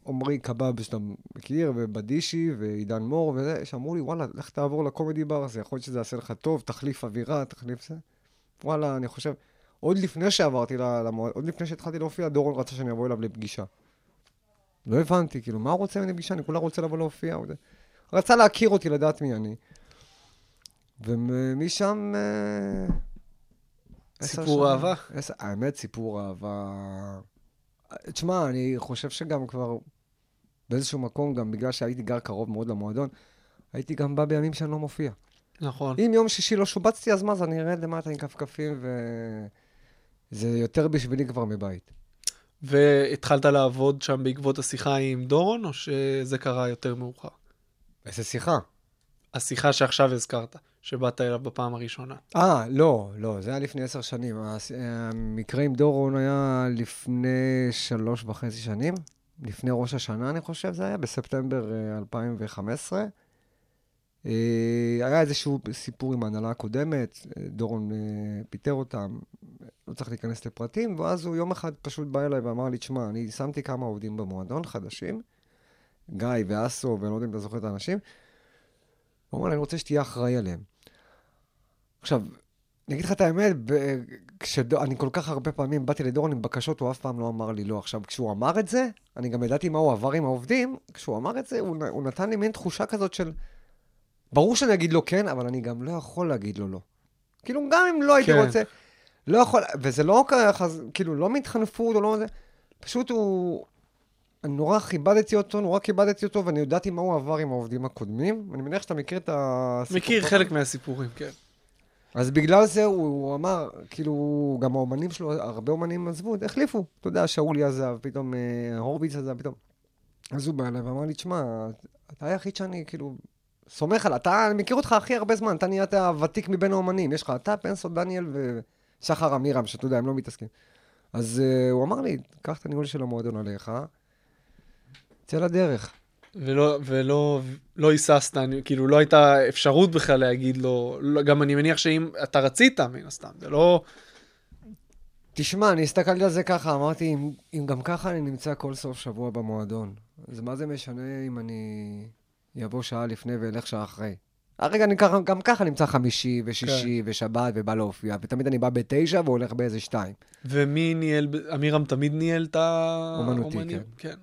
עומרי קבב שאתה מכיר, ובדישי, ועידן מור, וזה, שאמרו לי, וואלה, לך תעבור לקומדי בר הזה, יכול להיות שזה יעשה לך טוב, תחליף אווירה, תחליף זה. וואלה, אני חושב, עוד לפני שעברתי למועד, עוד לפני שהתחלתי להופיע, דורון רצה שאני אבוא אליו לפגישה. לא הבנתי, כאילו, מה הוא רוצה ממני פגישה? אני כולה רוצה לבוא להופיע. רצה להכיר אותי, לדעת מי אני. ומשם... סיפור אהבה? האמת, סיפור אהבה... תשמע, אני חושב שגם כבר באיזשהו מקום, גם בגלל שהייתי גר קרוב מאוד למועדון, הייתי גם בא בימים שאני לא מופיע. נכון. אם יום שישי לא שובצתי, אז מה זה? אני ארד למטה עם כפכפים, וזה יותר בשבילי כבר מבית. והתחלת לעבוד שם בעקבות השיחה עם דורון, או שזה קרה יותר מאוחר? איזה שיחה? השיחה שעכשיו הזכרת. שבאת אליו בפעם הראשונה. לא, לא, זה היה לפני 10 שנים. המקרה עם דורון היה לפני 3.5 שנים, לפני ראש השנה, אני חושב, זה היה בספטמבר 2015. היה איזשהו סיפור עם ההנהלה הקודמת, דורון פיטר אותם, לא צריך להיכנס לפרטים, ואז הוא יום אחד פשוט בא אליי ואמר לי, תשמע, אני שמתי כמה עובדים במועדון חדשים, גיא ואסו, ולא יודע אם אתה זוכר את האנשים, הוא אומר, אני רוצה שתהיה אחראי עליהם. עכשיו, אני אגיד לך את האמת, אני כל כך הרבה פעמים באתי לדורון עם בקשות, הוא אף פעם לא אמר לי לא. עכשיו, כשהוא אמר את זה, אני גם ידעתי מה הוא עבר עם העובדים, כשהוא אמר את זה, הוא נתן לי מין תחושה כזאת של, ברור שאני אגיד לו כן, אבל אני גם לא יכול להגיד לו לא. כאילו, גם אם לא הייתי רוצה, לא יכול, וזה לא ככה, כאילו, לא מתחנפות או לא זה, פשוט הוא... נורא כיבדתי אותו, ואני יודעתי מה הוא עבר עם העובדים הקודמים. אני מניח שאתה מכיר את הסיפורים. מכיר חלק מהסיפורים, כן. אז בגלל זה הוא אמר, כאילו, גם האומנים שלו, הרבה אומנים עזבו, החליפו. אתה יודע, שאולי עזב, פתאום הורביץ עזב, פתאום. אז הוא בא אליי ואמר לי, תשמע, אתה היחיד שאני, כאילו, סומך עליו. אני מכיר אותך הכי הרבה זמן, אתה נהיית הוותיק מבין האומנים. יש לך, אתה, פנסו, דניאל ושחר אמירם, שאתה יודע, הם לא מתעסקים. אז הוא אמר לי, קח את הניהול של המועדון עליך. יצא לדרך. ולא היססת, כאילו לא הייתה אפשרות בכלל להגיד לו, גם אני מניח שאם אתה רצית, מן הסתם, זה לא... תשמע, אני הסתכלתי על זה ככה, אמרתי, אם גם ככה אני נמצא כל סוף שבוע במועדון, אז מה זה משנה אם אני אבוא שעה לפני ואלך שעה אחרי? הרגע, אני גם ככה נמצא חמישי ושישי ושבת ובא להופיע, ותמיד אני בא 9 והולך באיזה 2. ומי ניהל, אמירם תמיד ניהל את האומנים? אומנותי, כן.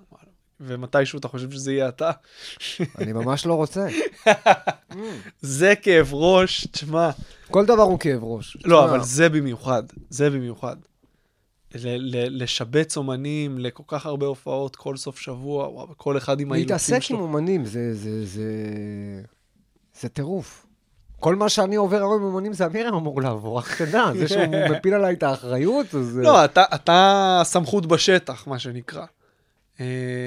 ומתישהו אתה חושב שזה יהיה אתה? אני ממש לא רוצה. זה כאב ראש, תשמע. כל דבר הוא כאב ראש. לא, אבל זה במיוחד. זה במיוחד. לשבץ אומנים, לכל כך הרבה הופעות, כל סוף שבוע, כל אחד עם האילוצים שלו. להתעסק עם אומנים, זה טירוף. כל מה שאני עובר היום עם אומנים, זה אמירם אמור לעבור. תדע, זה שהוא מפיל עליי את האחריות. לא, אתה סמכות בשטח, מה שנקרא.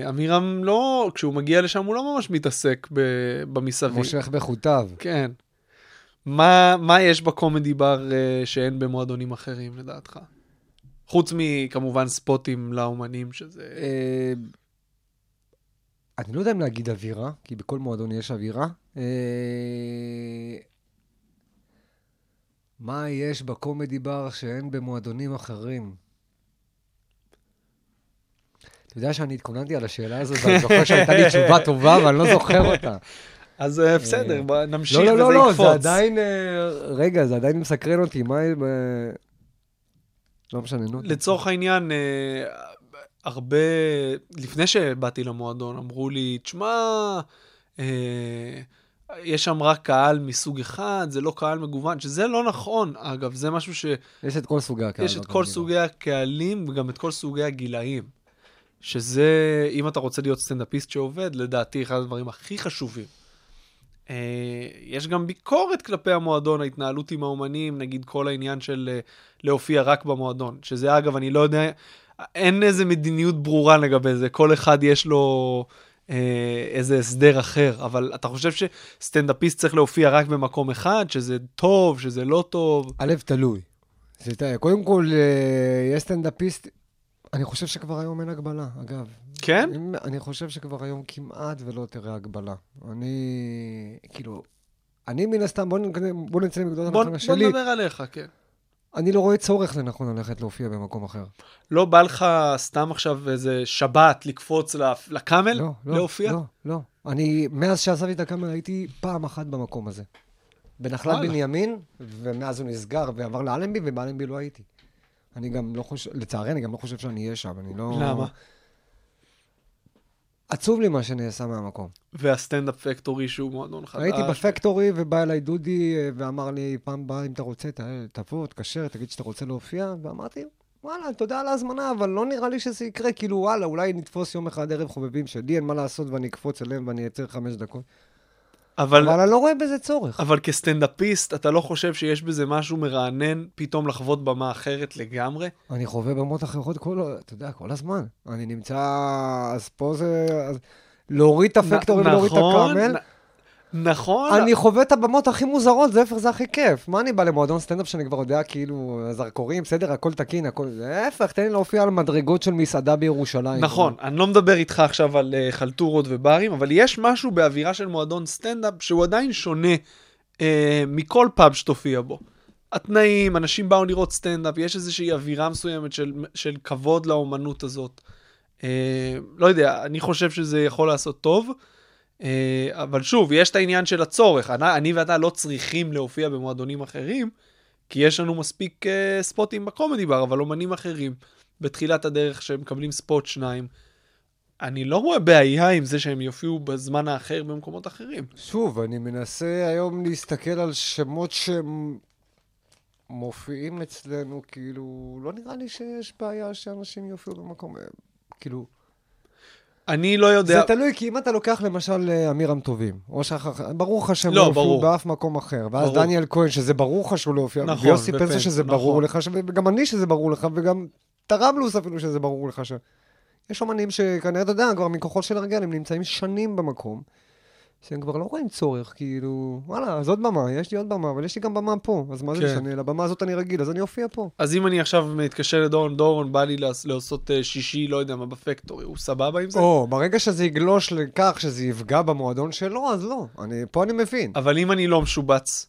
אמירם לא, כשהוא מגיע לשם הוא לא ממש מתעסק במסביב. מושך בחוטיו. כן. מה יש בקומדי בר שאין במועדונים אחרים לדעתך? חוץ מכמובן ספוטים לאומנים שזה... אני לא יודע אם להגיד אווירה, כי בכל מועדון יש אווירה. מה יש בקומדי בר שאין במועדונים אחרים? אתה יודע שאני התכוננתי על השאלה הזאת, ואני זוכר שהייתה לי תשובה טובה, אבל אני לא זוכר אותה. אז בסדר, נמשיך וזה יקפוץ. לא, זה עדיין... רגע, זה עדיין מסקרן אותי. מה... לא משנה, נו. לצורך העניין, הרבה... לפני שבאתי למועדון, אמרו לי, תשמע, יש שם רק קהל מסוג אחד, זה לא קהל מגוון, שזה לא נכון, אגב, זה משהו ש... יש את כל סוגי הקהל. יש את כל סוגי הקהלים, וגם את כל סוגי הגילאים. שזה, אם אתה רוצה להיות סטנדאפיסט שעובד, לדעתי אחד הדברים הכי חשובים. יש גם ביקורת כלפי המועדון, ההתנהלות עם האומנים, נגיד כל העניין של להופיע רק במועדון, שזה אגב, אני לא יודע, אין איזה מדיניות ברורה לגבי זה, כל אחד יש לו איזה הסדר אחר, אבל אתה חושב שסטנדאפיסט צריך להופיע רק במקום אחד, שזה טוב, שזה לא טוב? א', תלוי. קודם כל, יש סטנדאפיסט, אני חושב שכבר היום אין הגבלה, אגב. כן? אני חושב שכבר היום כמעט ולא תראה הגבלה. אני מן הסתם, בוא נצא מגדולות המחנה שלי. בוא נדבר עליך, כן. אני לא רואה צורך לנכון ללכת להופיע במקום אחר. לא בא לך סתם עכשיו איזה שבת לקפוץ לקאמל להופיע? לא, לא, לא. אני, מאז שעזבתי את הקאמל הייתי פעם אחת במקום הזה. בנחלת בנימין, ומאז הוא נסגר ועבר לאלנבי, ובאלנבי לא הייתי. אני גם לא חושב, לצערי, אני גם לא חושב שאני אהיה שם, אני לא... למה? עצוב לי מה שנעשה מהמקום. והסטנדאפ פקטורי שהוא מועדון חדש. הייתי בפקטורי ובא אליי דודי ואמר לי, פעם באה אם אתה רוצה, תבוא, תקשר, תגיד שאתה רוצה להופיע, ואמרתי, וואלה, תודה על ההזמנה, אבל לא נראה לי שזה יקרה, כאילו וואלה, אולי נתפוס יום אחד ערב חובבים שלי, אין מה לעשות ואני אקפוץ אליהם ואני אצר 5 דקות. אבל אני לא רואה בזה צורך. אבל כסטנדאפיסט, אתה לא חושב שיש בזה משהו מרענן, פתאום לחוות במה אחרת לגמרי? אני חווה במות אחרות כל הזמן. אני נמצא, אז פה זה... להוריד את הפקטורים, להוריד את הקאמל. נכון. אני חווה את הבמות הכי מוזרות, זה איפך, זה הכי כיף. מה אני בא למועדון סטנדאפ שאני כבר יודע, כאילו, זרקורים, בסדר, הכל תקין, הכל... איפך, תן לי להופיע על מדרגות של מסעדה בירושלים. נכון, אני לא מדבר איתך עכשיו על חלטורות וברים, אבל יש משהו באווירה של מועדון סטנדאפ שהוא עדיין שונה מכל פאב שתופיע בו. התנאים, אנשים באו לראות סטנדאפ, יש איזושהי אווירה מסוימת של כבוד לאומנות הזאת. לא יודע, אני חושב שזה יכול לעשות טוב. אבל שוב, יש את העניין של הצורך. אני ואתה לא צריכים להופיע במועדונים אחרים, כי יש לנו מספיק ספוטים בקומדי בר, אבל אומנים אחרים, בתחילת הדרך שמקבלים ספוט 2, אני לא רואה בעיה עם זה שהם יופיעו בזמן האחר במקומות אחרים. שוב, אני מנסה היום להסתכל על שמות שהם מופיעים אצלנו, כאילו, לא נראה לי שיש בעיה שאנשים יופיעו במקום, כאילו... אני לא יודע... זה תלוי, כי אם אתה לוקח למשל אמירם טובים, או ברוך השם לא הופיעו באף מקום אחר, ואז ברור. דניאל כהן, שזה ברור לך שהוא לא הופיע, נכון, ויוסי פנסה שזה נכון. ברור לך, וגם אני שזה ברור לך, וגם תרמלוס אפילו שזה ברור לך. יש אומנים שכנראה, אתה יודע, כבר מכוחות של הרגל, הם נמצאים שנים במקום, שהם כבר לא רואים צורך, כאילו, וואלה, אז עוד במה, יש לי עוד במה, אבל יש לי גם במה פה, אז מה זה משנה? לבמה הזאת אני רגיל, אז אני אופיע פה. אז אם אני עכשיו מתקשר לדורון, דורון בא לי לעשות שישי, לא יודע מה, בפקטורי, הוא סבבה עם זה? או, ברגע שזה יגלוש לכך, שזה יפגע במועדון שלו, אז לא, פה אני מבין. אבל אם אני לא משובץ,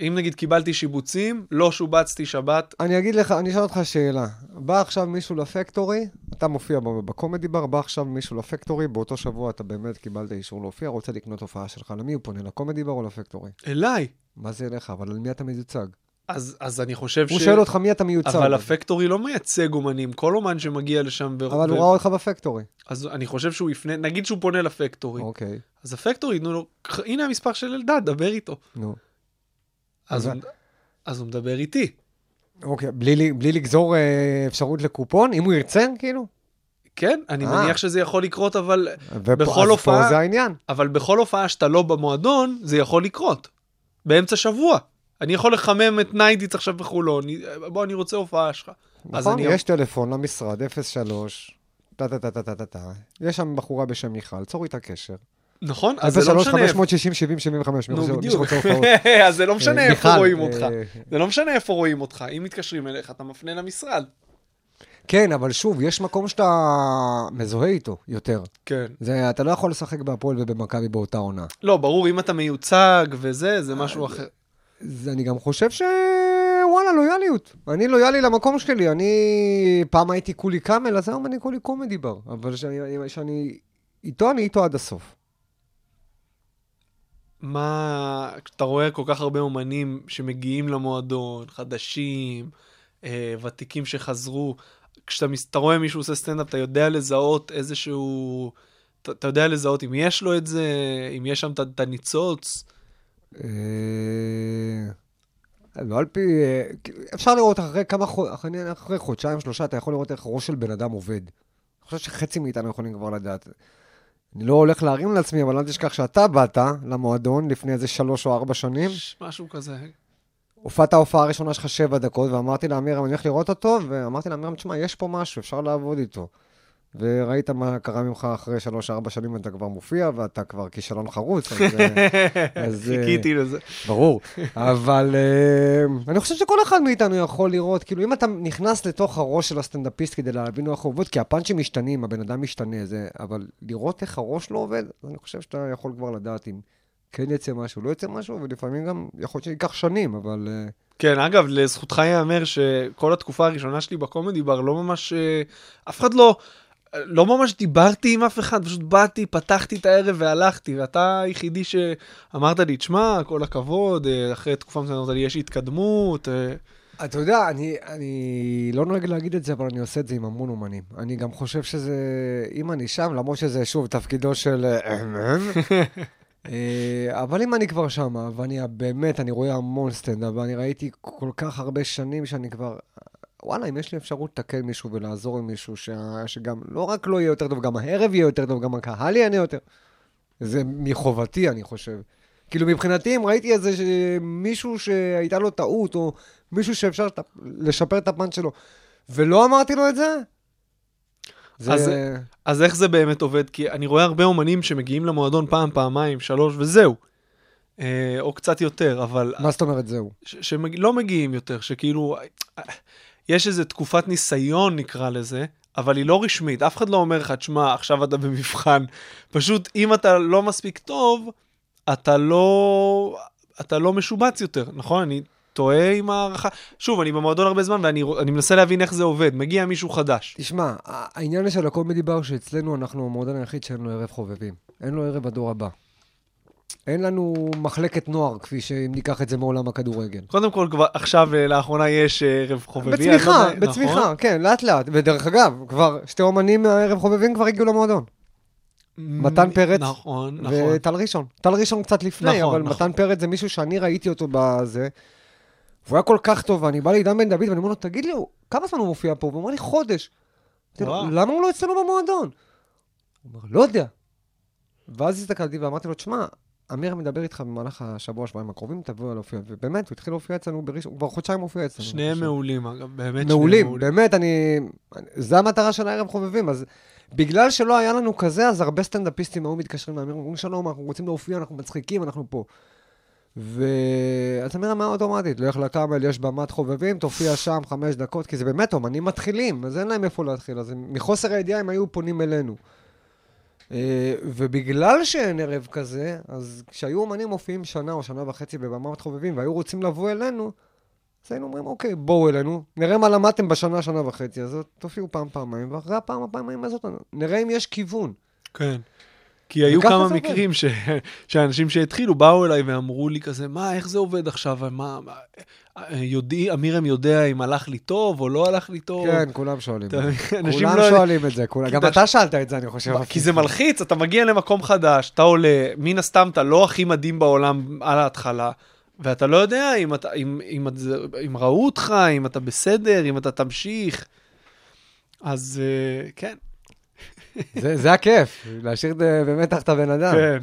אם נגיד קיבלתי שיבוצים, לא שובצתי שבת... אני אגיד לך, אני אשאל אותך שאלה, בא עכשיו מישהו לפקטורי, אתה מופיע בקומדי בר, בא עכשיו מישהו לפקטורי, באותו שבוע אתה באמת קיבלת אישור להופיע, רוצה לקנות הופעה שלך, למי הוא פונה, לקומדי בר או לפקטורי? אליי. מה זה אליך? אבל על מי אתה מיוצג? אז אני חושב הוא שואל אותך מי אתה מיוצג. אבל הפקטורי לא מייצג אומנים, כל אומן שמגיע לשם... אבל הוא ראה אותך בפקטורי. אז אני חושב שהוא יפנה, נגיד שהוא פונה לפקטורי. אוקיי. אז הפקטורי, נו, נו, הנה המספר של אלדד, דבר איתו. נו. אז הוא מדבר איתי. אוקיי, בלי לגזור אפשרות לקופון, אם הוא ירצה, כאילו? כן, אני מניח שזה יכול לקרות, אבל בכל הופעה... אז פה זה העניין. אבל בכל הופעה שאתה לא במועדון, זה יכול לקרות. באמצע שבוע. אני יכול לחמם את ניידיץ עכשיו בחולון. בוא, אני רוצה הופעה שלך. נכון, יש טלפון למשרד 03... יש שם בחורה בשם מיכל, צור איתה קשר. נכון, אז זה לא משנה. 560-70-75. נו, בדיוק. אז זה לא משנה איפה רואים אותך. זה לא משנה איפה רואים אותך. אם מתקשרים אליך, אתה מפנה למשרד. כן, אבל שוב, יש מקום שאתה מזוהה איתו יותר. כן. אתה לא יכול לשחק בהפועל ובמכבי באותה עונה. לא, ברור, אם אתה מיוצג וזה, זה משהו אחר. אני גם חושב ש... וואלה, לויאליות. אני לויאלי למקום שלי. אני פעם הייתי קולי קאמל, אז היום אני קולי קומדי בר. אבל שאני איתו, אני איתו עד הסוף. מה, אתה רואה כל כך הרבה אומנים שמגיעים למועדון, חדשים, ותיקים שחזרו, כשאתה רואה מישהו עושה סטנדאפ, אתה יודע לזהות איזשהו, אתה יודע לזהות אם יש לו את זה, אם יש שם את הניצוץ? לא על פי, אפשר לראות אחרי כמה, אחרי חודשיים, שלושה, אתה יכול לראות איך ראש של בן אדם עובד. אני חושב שחצי מאיתנו יכולים כבר לדעת. אני לא הולך להרים לעצמי, אבל לא תשכח שאתה באת למועדון לפני איזה 3 או 4 שנים. משהו כזה. הופעת ההופעה הראשונה שלך 7 דקות, ואמרתי לאמיר, אני הולך לראות אותו, ואמרתי לאמיר, תשמע, יש פה משהו, אפשר לעבוד איתו. וראית מה קרה ממך אחרי 3-4 שנים, אתה כבר מופיע, ואתה כבר כישלון חרוץ. חיכיתי לזה. ברור. אבל אני חושב שכל אחד מאיתנו יכול לראות, כאילו אם אתה נכנס לתוך הראש של הסטנדאפיסט כדי להבין איך הוא עובד, כי הפאנצ'ים משתנים, הבן אדם משתנה, אבל לראות איך הראש לא עובד, אני חושב שאתה יכול כבר לדעת אם כן יצא משהו, לא יצא משהו, ולפעמים גם יכול להיות שייקח שנים, אבל... כן, אגב, לזכותך יאמר שכל התקופה הראשונה שלי בקומדי בר לא ממש, אף אחד לא ממש דיברתי עם אף אחד, פשוט באתי, פתחתי את הערב והלכתי, ואתה היחידי שאמרת לי, תשמע, כל הכבוד, אחרי תקופה מסוימת אמרת לי, יש התקדמות. אתה יודע, אני לא נוהג להגיד את זה, אבל אני עושה את זה עם המון אומנים. אני גם חושב שזה, אם אני שם, למרות שזה שוב תפקידו של... אבל אם אני כבר שם, ואני באמת, אני רואה המון סטנדאפ, ואני ראיתי כל כך הרבה שנים שאני כבר... וואלה, אם יש לי אפשרות לתקן מישהו ולעזור עם מישהו שגם לא רק לא יהיה יותר טוב, גם הערב יהיה יותר טוב, גם הקהל יענה יותר. זה מחובתי, אני חושב. כאילו, מבחינתי, אם ראיתי איזה מישהו שהייתה לו טעות, או מישהו שאפשר לשפר את הפאנץ' שלו, ולא אמרתי לו את זה? אז איך זה באמת עובד? כי אני רואה הרבה אומנים שמגיעים למועדון פעם, פעמיים, 3, וזהו. או קצת יותר, אבל... מה זאת אומרת זהו? שלא מגיעים יותר, שכאילו... יש איזו תקופת ניסיון, נקרא לזה, אבל היא לא רשמית. אף אחד לא אומר לך, תשמע, עכשיו אתה במבחן. פשוט, אם אתה לא מספיק טוב, אתה לא משובץ יותר, נכון? אני טועה עם הערכה. שוב, אני במועדון הרבה זמן, ואני מנסה להבין איך זה עובד. מגיע מישהו חדש. תשמע, העניין של הקומדי בר שאצלנו, אנחנו המועדון היחיד שאין לו ערב חובבים. אין לו ערב הדור הבא. אין לנו מחלקת נוער, כפי שאם ניקח את זה מעולם הכדורגל. קודם כל, עכשיו לאחרונה יש ערב חובבים. בצמיחה, כן, לאט לאט. ודרך אגב, כבר שתי אומנים מהערב חובבים כבר הגיעו למועדון. מתן פרץ וטל ראשון. טל ראשון קצת לפני, אבל מתן פרץ זה מישהו שאני ראיתי אותו בזה. והוא היה כל כך טוב, ואני בא לדן בן דוד, ואני אומר לו, תגיד לי, כמה זמן הוא מופיע פה? והוא אומר לי, חודש. למה הוא לא אצלנו במועדון? הוא אומר, לא יודע. ואז הסתכלתי ואמרתי לו, תשמע, אמיר מדבר איתך במהלך השבוע, שבועיים הקרובים, תבוא להופיע, ובאמת, הוא התחיל להופיע אצלנו, הוא כבר חודשיים הופיע אצלנו. שניהם מעולים, אגב, באמת מעולים. באמת, זה המטרה של הערב חובבים, אז בגלל שלא היה לנו כזה, אז הרבה סטנדאפיסטים היו מתקשרים לאמיר, אומרים שלום, אנחנו רוצים להופיע, אנחנו מצחיקים, אנחנו פה. ואז אמיר אמרה אוטומטית, לך לקאמל, יש במת חובבים, תופיע שם 5 דקות, כי זה באמת אומנים מתחילים, אז אין להם איפה להתחיל, אז מחוסר הידיעה הם היו פונים אלינו. ובגלל שאין ערב כזה, אז כשהיו אומנים מופיעים 1 או 1.5 שנה בבמת חובבים, והיו רוצים לבוא אלינו, אז היינו אומרים, אוקיי, בואו אלינו, נראה מה למדתם בשנה, 1.5 שנה, אז תופיעו פעם, פעמיים, ואחרי הפעמיים הזאת, נראה אם יש כיוון. כן, כי היו כמה מקרים שאנשים שהתחילו, באו אליי ואמרו לי כזה, מה, איך זה עובד עכשיו, מה... אמירם יודע אם הלך לי טוב או לא הלך לי טוב. כן, כולם שואלים. כולם שואלים את זה. גם אתה שאלת את זה, אני חושב. כי זה מלחיץ, אתה מגיע למקום חדש, אתה עולה, מן הסתם אתה לא הכי מדהים בעולם על ההתחלה, ואתה לא יודע אם ראו אותך, אם אתה בסדר, אם אתה תמשיך. אז כן. זה הכיף, להשאיר במתח את הבן אדם. כן.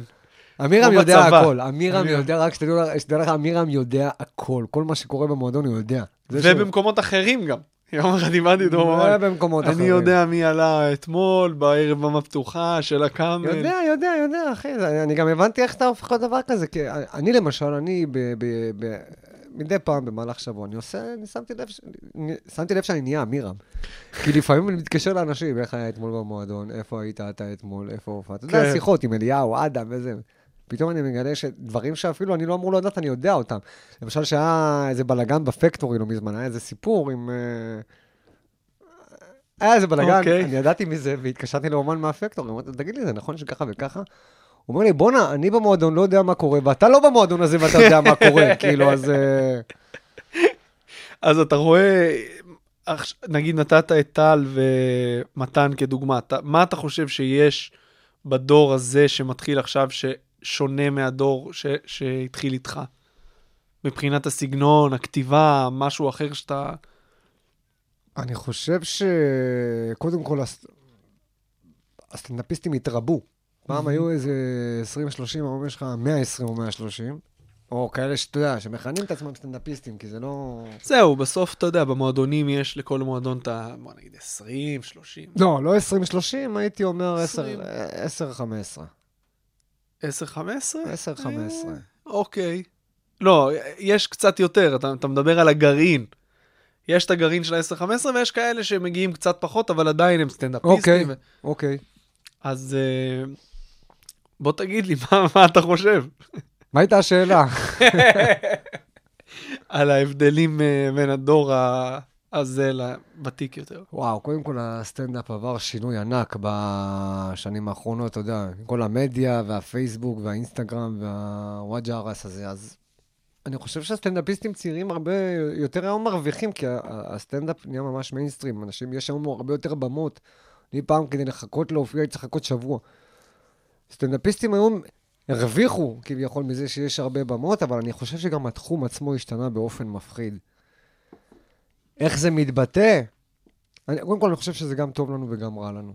אמירם יודע הכל, אמירם יודע, רק שתדעו לך, אמירם יודע הכל, כל מה שקורה במועדון הוא יודע. ובמקומות אחרים גם. יום אחד אימדתי אותו, הוא היה במקומות אחרים. אני יודע מי עלה אתמול, בערב המפתוחה של הקאמל. יודע, יודע, יודע, אחי. אני גם הבנתי איך אתה הופך לדבר כזה, כי אני למשל, אני מדי פעם במהלך שבוע, אני עושה, אני שמתי לב שאני נהיה אמירם. כי לפעמים אני מתקשר לאנשים, איך היה אתמול במועדון, איפה היית, אתה אתמול, איפה הופעת. אתה יודע, שיחות עם אליהו, אדם וזה. פתאום אני מגלה שדברים שאפילו אני לא אמור לדעת, אני יודע אותם. למשל שהיה איזה בלגן בפקטורי לא מזמן, היה איזה סיפור עם... היה איזה בלגן, אני ידעתי מזה, והתקשרתי לאומן מהפקטורי, אמרתי, תגיד לי, זה נכון שככה וככה? הוא אומר לי, בונה, אני במועדון לא יודע מה קורה, ואתה לא במועדון הזה ואתה יודע מה קורה, כאילו, אז... אז אתה רואה, נגיד נתת את טל ומתן כדוגמה, מה אתה חושב שיש בדור הזה שמתחיל עכשיו שונה מהדור שהתחיל איתך? מבחינת הסגנון, הכתיבה, משהו אחר שאתה... אני חושב שקודם כל הסטנדאפיסטים התרבו. פעם היו איזה 20-30, היום יש לך 120 או 130, או כאלה שאתה יודע, שמכנים את עצמם סטנדאפיסטים, כי זה לא... זהו, בסוף אתה יודע, במועדונים יש לכל מועדון את ה... בוא נגיד 20-30. לא, לא 20-30, הייתי אומר 10-15. 10-15? 10-15. אוקיי. לא, יש קצת יותר, אתה מדבר על הגרעין. יש את הגרעין של ה-10-15, ויש כאלה שמגיעים קצת פחות, אבל עדיין הם סטנדאפיסטים. אוקיי, אוקיי. אז בוא תגיד לי, מה אתה חושב? מה הייתה השאלה? על ההבדלים בין הדור הזה לבתיק יותר. וואו, קודם כל הסטנדאפ עבר שינוי ענק בשנים האחרונות, אתה יודע, כל המדיה והפייסבוק והאינסטגרם והוואג'ה הרס הזה, אז אני חושב שהסטנדאפיסטים צעירים הרבה יותר היום מרוויחים, כי הסטנדאפ נהיה ממש מיינסטרים, אנשים יש היום הרבה יותר במות, אני פעם כדי לחכות להופיע, הייתי צריך לחכות שבוע. סטנדאפיסטים היום הרוויחו כביכול מזה שיש הרבה במות, אבל אני חושב שגם התחום עצמו השתנה באופן מפחיד. איך זה מתבטא? קודם כל אני חושב שזה גם טוב לנו וגם רע לנו.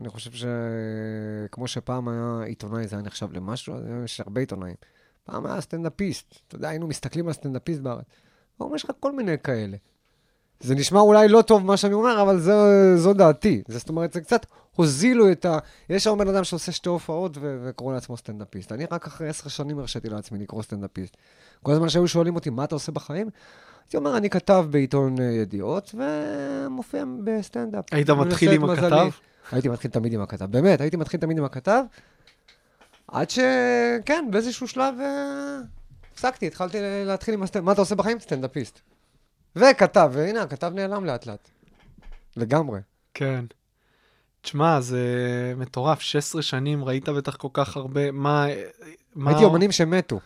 אני חושב שכמו שפעם היה עיתונאי, זה היה נחשב למשהו, יש הרבה עיתונאים. פעם היה סטנדאפיסט, אתה יודע, היינו מסתכלים על סטנדאפיסט בארץ. יש לך כל מיני כאלה. זה נשמע אולי לא טוב מה שאני אומר, אבל זו דעתי. זאת אומרת, זה קצת הוזילו את ה... יש היום בן אדם שעושה שתי הופעות וקורא לעצמו סטנדאפיסט. אני רק אחרי 10 שנים הרשיתי לעצמי לקרוא סטנדאפיסט. כל הזמן שהיו שואלים אותי, מה אתה עושה בחיים? הייתי אומר, אני כתב בעיתון ידיעות ומופיע בסטנדאפ. היית מתחיל עם הכתב? הייתי מתחיל תמיד עם הכתב. באמת, הייתי מתחיל תמיד עם הכתב, עד ש... כן, באיזשהו שלב... הפסקתי, התחלתי להתחיל עם הסטנדאפ. מה אתה עושה בחיים? סטנדאפיסט. וכתב, והנה, הכתב נעלם לאט לאט. לגמרי. כן. תשמע, זה מטורף, 16 שנים, ראית בטח כל כך הרבה, מה... הייתי אומנים שמתו.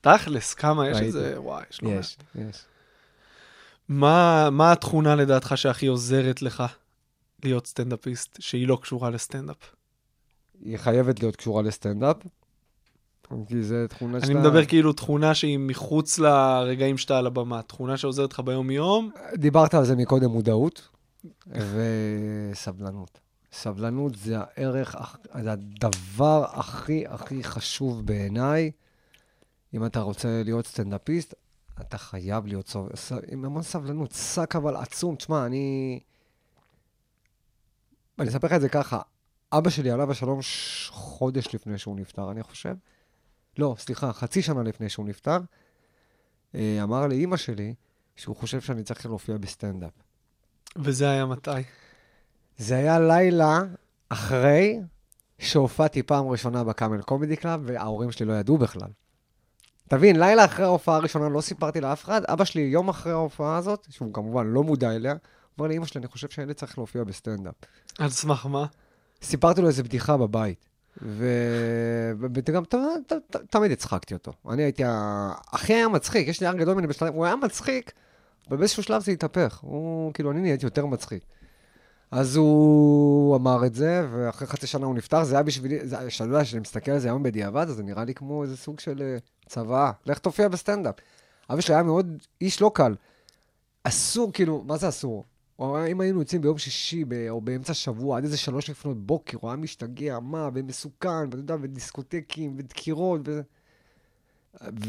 תכלס, כמה יש איזה... וואי, יש לא מה. יש, יש. מה התכונה לדעתך שהכי עוזרת לך להיות סטנדאפיסט, שהיא לא קשורה לסטנדאפ? היא חייבת להיות קשורה לסטנדאפ. אני מדבר כאילו תכונה שהיא מחוץ לרגעים שאתה על הבמה, תכונה שעוזרת לך ביום יום. דיברת על זה מקודם, מודעות וסבלנות. סבלנות זה הערך, זה הדבר הכי הכי חשוב בעיניי. אם אתה רוצה להיות סטנדאפיסט, אתה חייב להיות עם המון סבלנות, סק אבל עצום. תשמע, אני אספר לך את זה ככה, אבא שלי עליו השלום חודש לפני שהוא נפטר, אני חושב. לא, סליחה, חצי שנה לפני שהוא נפטר, אמר לאמא שלי שהוא חושב שאני צריך להופיע בסטנדאפ. וזה היה מתי? זה היה לילה אחרי שהופעתי פעם ראשונה בקאמל קומדי קלאב, וההורים שלי לא ידעו בכלל. תבין, לילה אחרי ההופעה הראשונה לא סיפרתי לאף אחד, אבא שלי יום אחרי ההופעה הזאת, שהוא כמובן לא מודע אליה, אמר לאמא שלי, אני חושב שהילד צריך להופיע בסטנדאפ. על סמך מה? סיפרתי לו איזה בדיחה בבית. וגם תמיד הצחקתי אותו. אני הייתי הכי היה מצחיק, יש לי הר גדול מני בשלבים, הוא היה מצחיק, אבל באיזשהו שלב זה התהפך. הוא, כאילו, אני נהייתי יותר מצחיק. אז הוא אמר את זה, ואחרי חצי שנה הוא נפטר, זה היה בשבילי, שאלה שאני מסתכל על זה היום בדיעבד, אז זה נראה לי כמו איזה סוג של צבא. לך תופיע בסטנדאפ. אבא שלי היה מאוד איש לא קל. אסור, כאילו, מה זה אסור? אם היינו יוצאים ביום שישי או באמצע שבוע, עד איזה 3:00 בבוקר, הוא היה משתגע, מה, ומסוכן, ודיסקוטקים, ודקירות,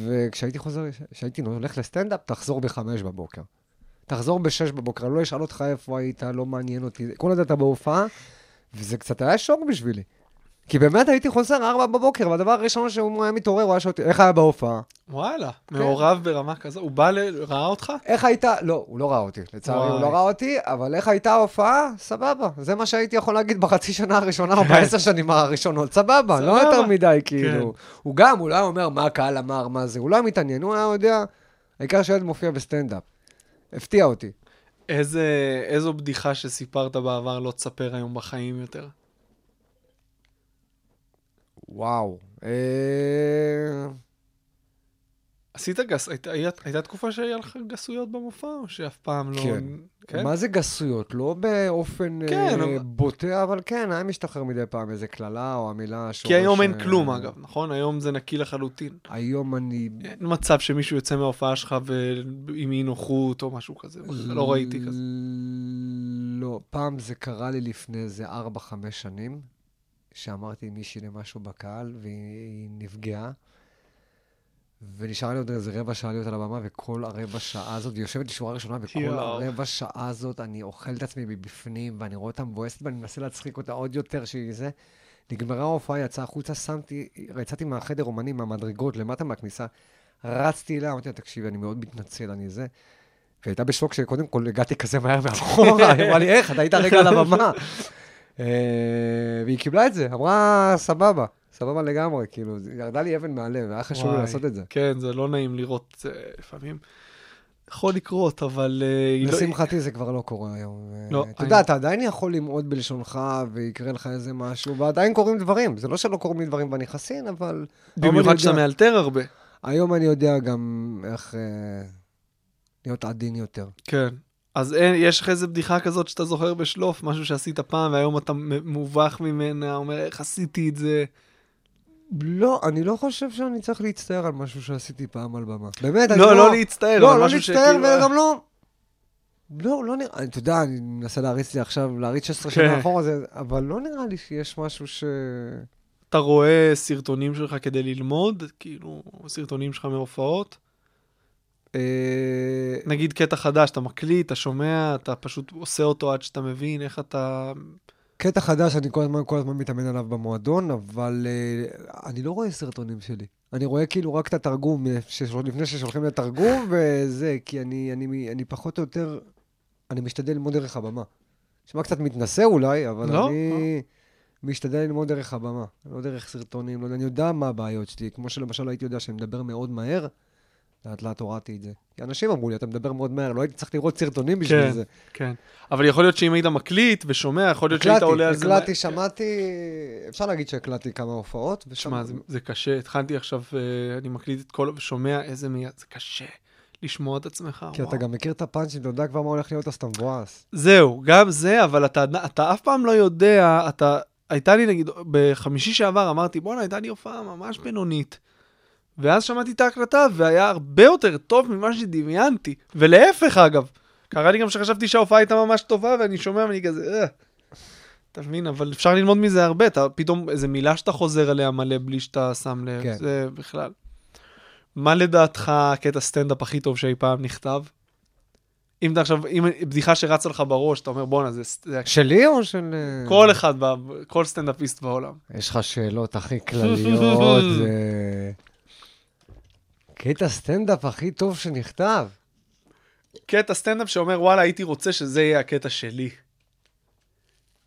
וכשהייתי חוזר, כשהייתי הולך לסטנדאפ, תחזור ב-5 בבוקר. תחזור ב-6 בבוקר, לא ישאל אותך איפה היית, לא מעניין אותי, כל עוד אתה בהופעה, וזה קצת היה שוק בשבילי. כי באמת הייתי חוזר 4 בבוקר, והדבר הראשון שהוא היה מתעורר, הוא היה שאותי, איך היה בהופעה? וואלה, מעורב ברמה כזו, הוא בא לראה אותך? איך הייתה, לא, הוא לא ראה אותי, לצערי הוא לא ראה אותי, אבל איך הייתה ההופעה? סבבה, זה מה שהייתי יכול להגיד בחצי שנה הראשונה, או בעשר שנים הראשונות, סבבה, לא יותר מדי, כאילו. הוא גם, הוא לא היה אומר מה הקהל אמר, מה זה, הוא לא מתעניין, הוא היה יודע, העיקר שהילד מופיע בסטנדאפ. הפתיע אותי. איזו בדיחה שסיפרת בעבר לא תספר היום בחיים יותר? וואו. הייתה תקופה שהיה לך גסויות במופע, או שאף פעם לא... כן. מה זה גסויות? לא באופן בוטה, אבל כן, היה משתחרר מדי פעם איזה כללה או המילה... כי היום אין כלום, אגב, נכון? היום זה נקי לחלוטין. היום אני... אין מצב שמישהו יוצא מההופעה שלך עם אי נוחות או משהו כזה, לא ראיתי כזה. לא, פעם זה קרה לי לפני איזה 4-5 שנים, שאמרתי מישהי למשהו בקהל, והיא נפגעה, ונשארה לי עוד איזה רבע שעה להיות על הבמה, וכל הרבע שעה הזאת, היא יושבת לשורה ראשונה, וכל הרבע שעה הזאת, אני אוכל את עצמי מבפנים, ואני רואה אותה מבואסת, ואני מנסה להצחיק אותה עוד יותר, שהיא זה. נגמרה ההופעה, יצאה החוצה, יצאתי מהחדר אומנים, מהמדרגות, למטה מהכניסה, רצתי אליה, אמרתי לה, תקשיבי, אני מאוד מתנצל, אני זה. והייתה בשוק שקודם כל הגעתי כזה מהר מאחורה, אמרה לי, איך? אתה היית רגע על הבמה. והיא קיבלה את זה, אמרה סבבה, סבבה לגמרי, כאילו, ירדה לי אבן מהלב, היה חשוב לי לעשות את זה. כן, זה לא נעים לראות לפעמים, יכול לקרות, אבל... לשמחתי זה כבר לא קורה היום. אתה יודע, אתה עדיין יכול למעוד בלשונך ויקרה לך איזה משהו, ועדיין קוראים דברים, זה לא שלא קוראים דברים בנכסין, אבל... במיוחד שאתה מאלתר הרבה. היום אני יודע גם איך להיות עדין יותר. כן. אז יש לך איזה בדיחה כזאת שאתה זוכר בשלוף, משהו שעשית פעם, והיום אתה מובך ממנה, אומר, איך עשיתי את זה? לא, אני לא חושב שאני צריך להצטער על משהו שעשיתי פעם על במה. באמת, אני לא... לא להצטער, לא להצטער, וגם לא... לא נראה... אתה יודע, אני מנסה להריץ לי עכשיו, להריץ 16 שנה אחורה, אבל לא נראה לי שיש משהו ש... אתה רואה סרטונים שלך כדי ללמוד, כאילו, סרטונים שלך מהופעות? נגיד קטע חדש, אתה מקליט, אתה שומע, אתה פשוט עושה אותו עד שאתה מבין, איך אתה... קטע חדש, אני כל הזמן מתאמן עליו במועדון, אבל אני לא רואה סרטונים שלי. אני רואה כאילו רק את התרגום, לפני ששולחים לתרגום, וזה, כי אני פחות או יותר, אני משתדל ללמוד דרך הבמה. שמה קצת מתנסה אולי, אבל לא? אני... משתדל ללמוד דרך הבמה, לא דרך סרטונים, לא יודע, אני יודע מה הבעיות שלי, כמו שלמשל הייתי יודע שאני מדבר מאוד מהר, לאט הורדתי את זה. כי אנשים אמרו לי, אתה מדבר מאוד מהר, לא הייתי צריך לראות סרטונים בשביל זה. כן, אבל יכול להיות שאם היית מקליט ושומע, יכול להיות שהיית עולה על זה... הקלטתי, שמעתי, אפשר להגיד שהקלטתי כמה הופעות. שמע, זה קשה, התחלתי עכשיו, אני מקליט את כל, ושומע איזה מיד, זה קשה לשמוע את עצמך. כי אתה גם מכיר את הפאנצ'ים, אתה יודע כבר מה הולך להיות, אז אתה מבואס. זהו, גם זה, אבל אתה אף פעם לא יודע, הייתה לי נגיד, בחמישי שעבר אמרתי, בוא'נה, הייתה לי הופעה ממש בינונית. ואז שמעתי את ההקלטה, והיה הרבה יותר טוב ממה שדמיינתי. ולהפך, אגב. קרה לי גם שחשבתי שההופעה הייתה ממש טובה, ואני שומע, ואני כזה, אתה מבין, אבל אפשר ללמוד מזה הרבה. אתה פתאום, איזו מילה שאתה חוזר אליה מלא, בלי שאתה שם לב, כן. זה בכלל. מה לדעתך קטע סטנדאפ הכי טוב שאי פעם נכתב? אם אתה עכשיו, אם בדיחה שרצה לך בראש, אתה אומר, בוא'נה, זה... שלי או של... כל אחד, כל סטנדאפיסט בעולם. יש לך שאלות הכי כלליות, זה... קטע סטנדאפ הכי טוב שנכתב. קטע סטנדאפ שאומר, וואלה, הייתי רוצה שזה יהיה הקטע שלי.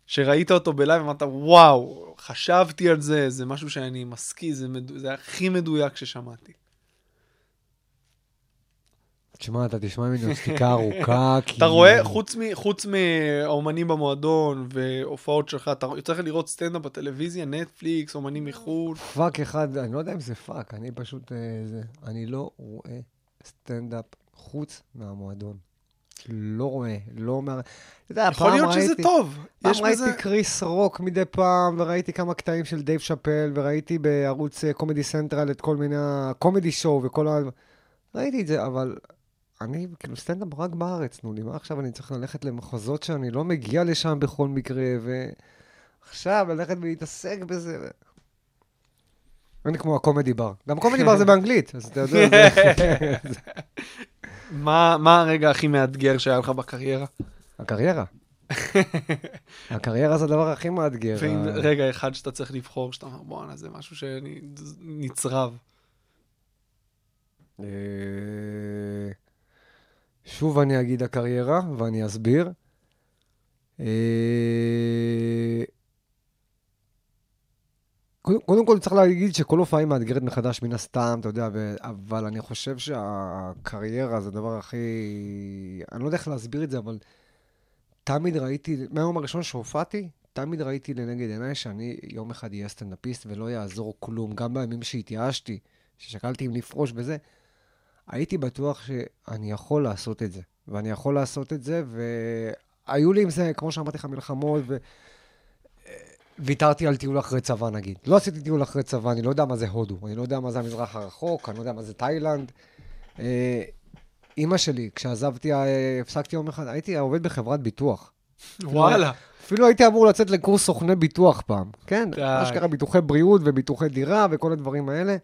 שראית אותו בלייב, אמרת, וואו, חשבתי על זה, זה משהו שאני מסכים, זה הכי מדויק ששמעתי. תשמע, אתה תשמע ממנו שתיקה ארוכה. אתה רואה, חוץ מאומנים במועדון והופעות שלך, אתה צריך לראות סטנדאפ בטלוויזיה, נטפליקס, אומנים מחול. פאק אחד, אני לא יודע אם זה פאק, אני פשוט, אני לא רואה סטנדאפ חוץ מהמועדון. לא רואה, לא מה... יכול להיות שזה טוב. פעם ראיתי קריס רוק מדי פעם, וראיתי כמה קטעים של דייב שאפל, וראיתי בערוץ קומדי סנטרל את כל מיני קומדי שואו וכל ה... ראיתי את זה, אבל... אני, כאילו, סטנדאפ רק בארץ, נו, למה עכשיו אני צריך ללכת למחוזות שאני לא מגיע לשם בכל מקרה, ועכשיו ללכת ולהתעסק בזה. אני כמו הקומדי בר. גם קומדי בר זה באנגלית, אז אתה יודע. מה הרגע הכי מאתגר שהיה לך בקריירה? הקריירה? הקריירה זה הדבר הכי מאתגר. רגע אחד שאתה צריך לבחור, שאתה אומר, בואנה, זה משהו שנצרב. שוב אני אגיד הקריירה, ואני אסביר. קודם כל צריך להגיד שכל הופעה היא מאתגרת מחדש מן הסתם, אתה יודע, אבל אני חושב שהקריירה זה הדבר הכי... אני לא יודע איך להסביר את זה, אבל תמיד ראיתי, מהיום הראשון שהופעתי, תמיד ראיתי לנגד עיניי שאני יום אחד אהיה סטנדאפיסט ולא יעזור כלום. גם בימים שהתייאשתי, ששקלתי אם לפרוש בזה, הייתי בטוח שאני יכול לעשות את זה. ואני יכול לעשות את זה, והיו לי עם זה, כמו שאמרתי לך, מלחמות ו... ויתרתי על טיול אחרי צבא, נגיד. לא עשיתי טיול אחרי צבא, אני לא יודע מה זה הודו, אני לא יודע מה זה המזרח הרחוק, אני לא יודע מה זה תאילנד. אימא שלי, כשעזבתי, הפסקתי יום אחד, הייתי עובד בחברת ביטוח. וואלה. אפילו הייתי אמור לצאת לקורס סוכני ביטוח פעם, כן? אשכרה ביטוחי בריאות וביטוחי דירה וכל הדברים האלה.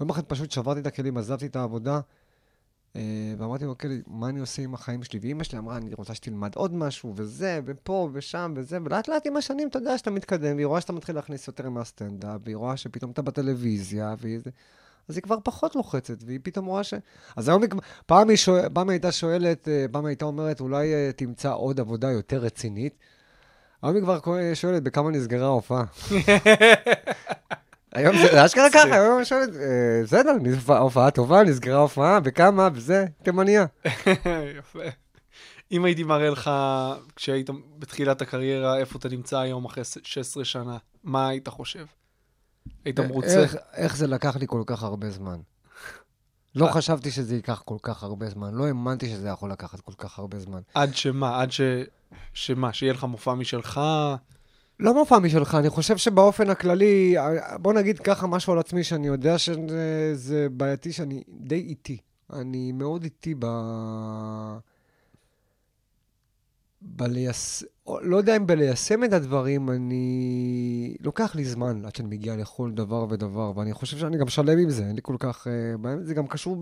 יום אחד פשוט שברתי את הכלים, עזבתי את העבודה, ואמרתי לו, אוקיי, מה אני עושה עם החיים שלי? ואמא שלי אמרה, אני רוצה שתלמד עוד משהו, וזה, ופה, ושם, וזה, ולאט לאט עם השנים, אתה יודע שאתה מתקדם, והיא רואה שאתה מתחיל להכניס יותר עם הסטנדאפ, והיא רואה שפתאום אתה בטלוויזיה, אז היא כבר פחות לוחצת, והיא פתאום רואה ש... אז היום פעם הייתה שואלת, פעם הייתה אומרת, אולי תמצא עוד עבודה יותר רצינית, היום היא כבר שואלת, בכמה נסגרה ההופעה? היום זה אשכרה ככה, היום אני שואלת, בסדר, הופעה טובה, נסגרה הופעה, וכמה, וזה, תימניה. יפה. אם הייתי מראה לך, כשהיית בתחילת הקריירה, איפה אתה נמצא היום אחרי 16 שנה, מה היית חושב? היית מרוצה? איך זה לקח לי כל כך הרבה זמן? לא חשבתי שזה ייקח כל כך הרבה זמן, לא האמנתי שזה יכול לקחת כל כך הרבה זמן. עד שמה? עד שמה? שיהיה לך מופע משלך? לא מופע משלך, אני חושב שבאופן הכללי, בוא נגיד ככה משהו על עצמי, שאני יודע שזה בעייתי, שאני די איטי. אני מאוד איטי לא יודע אם בליישם את הדברים, אני... לוקח לי זמן עד שאני מגיע לכל דבר ודבר, ואני חושב שאני גם שלם עם זה, אין לי כל כך... זה גם קשור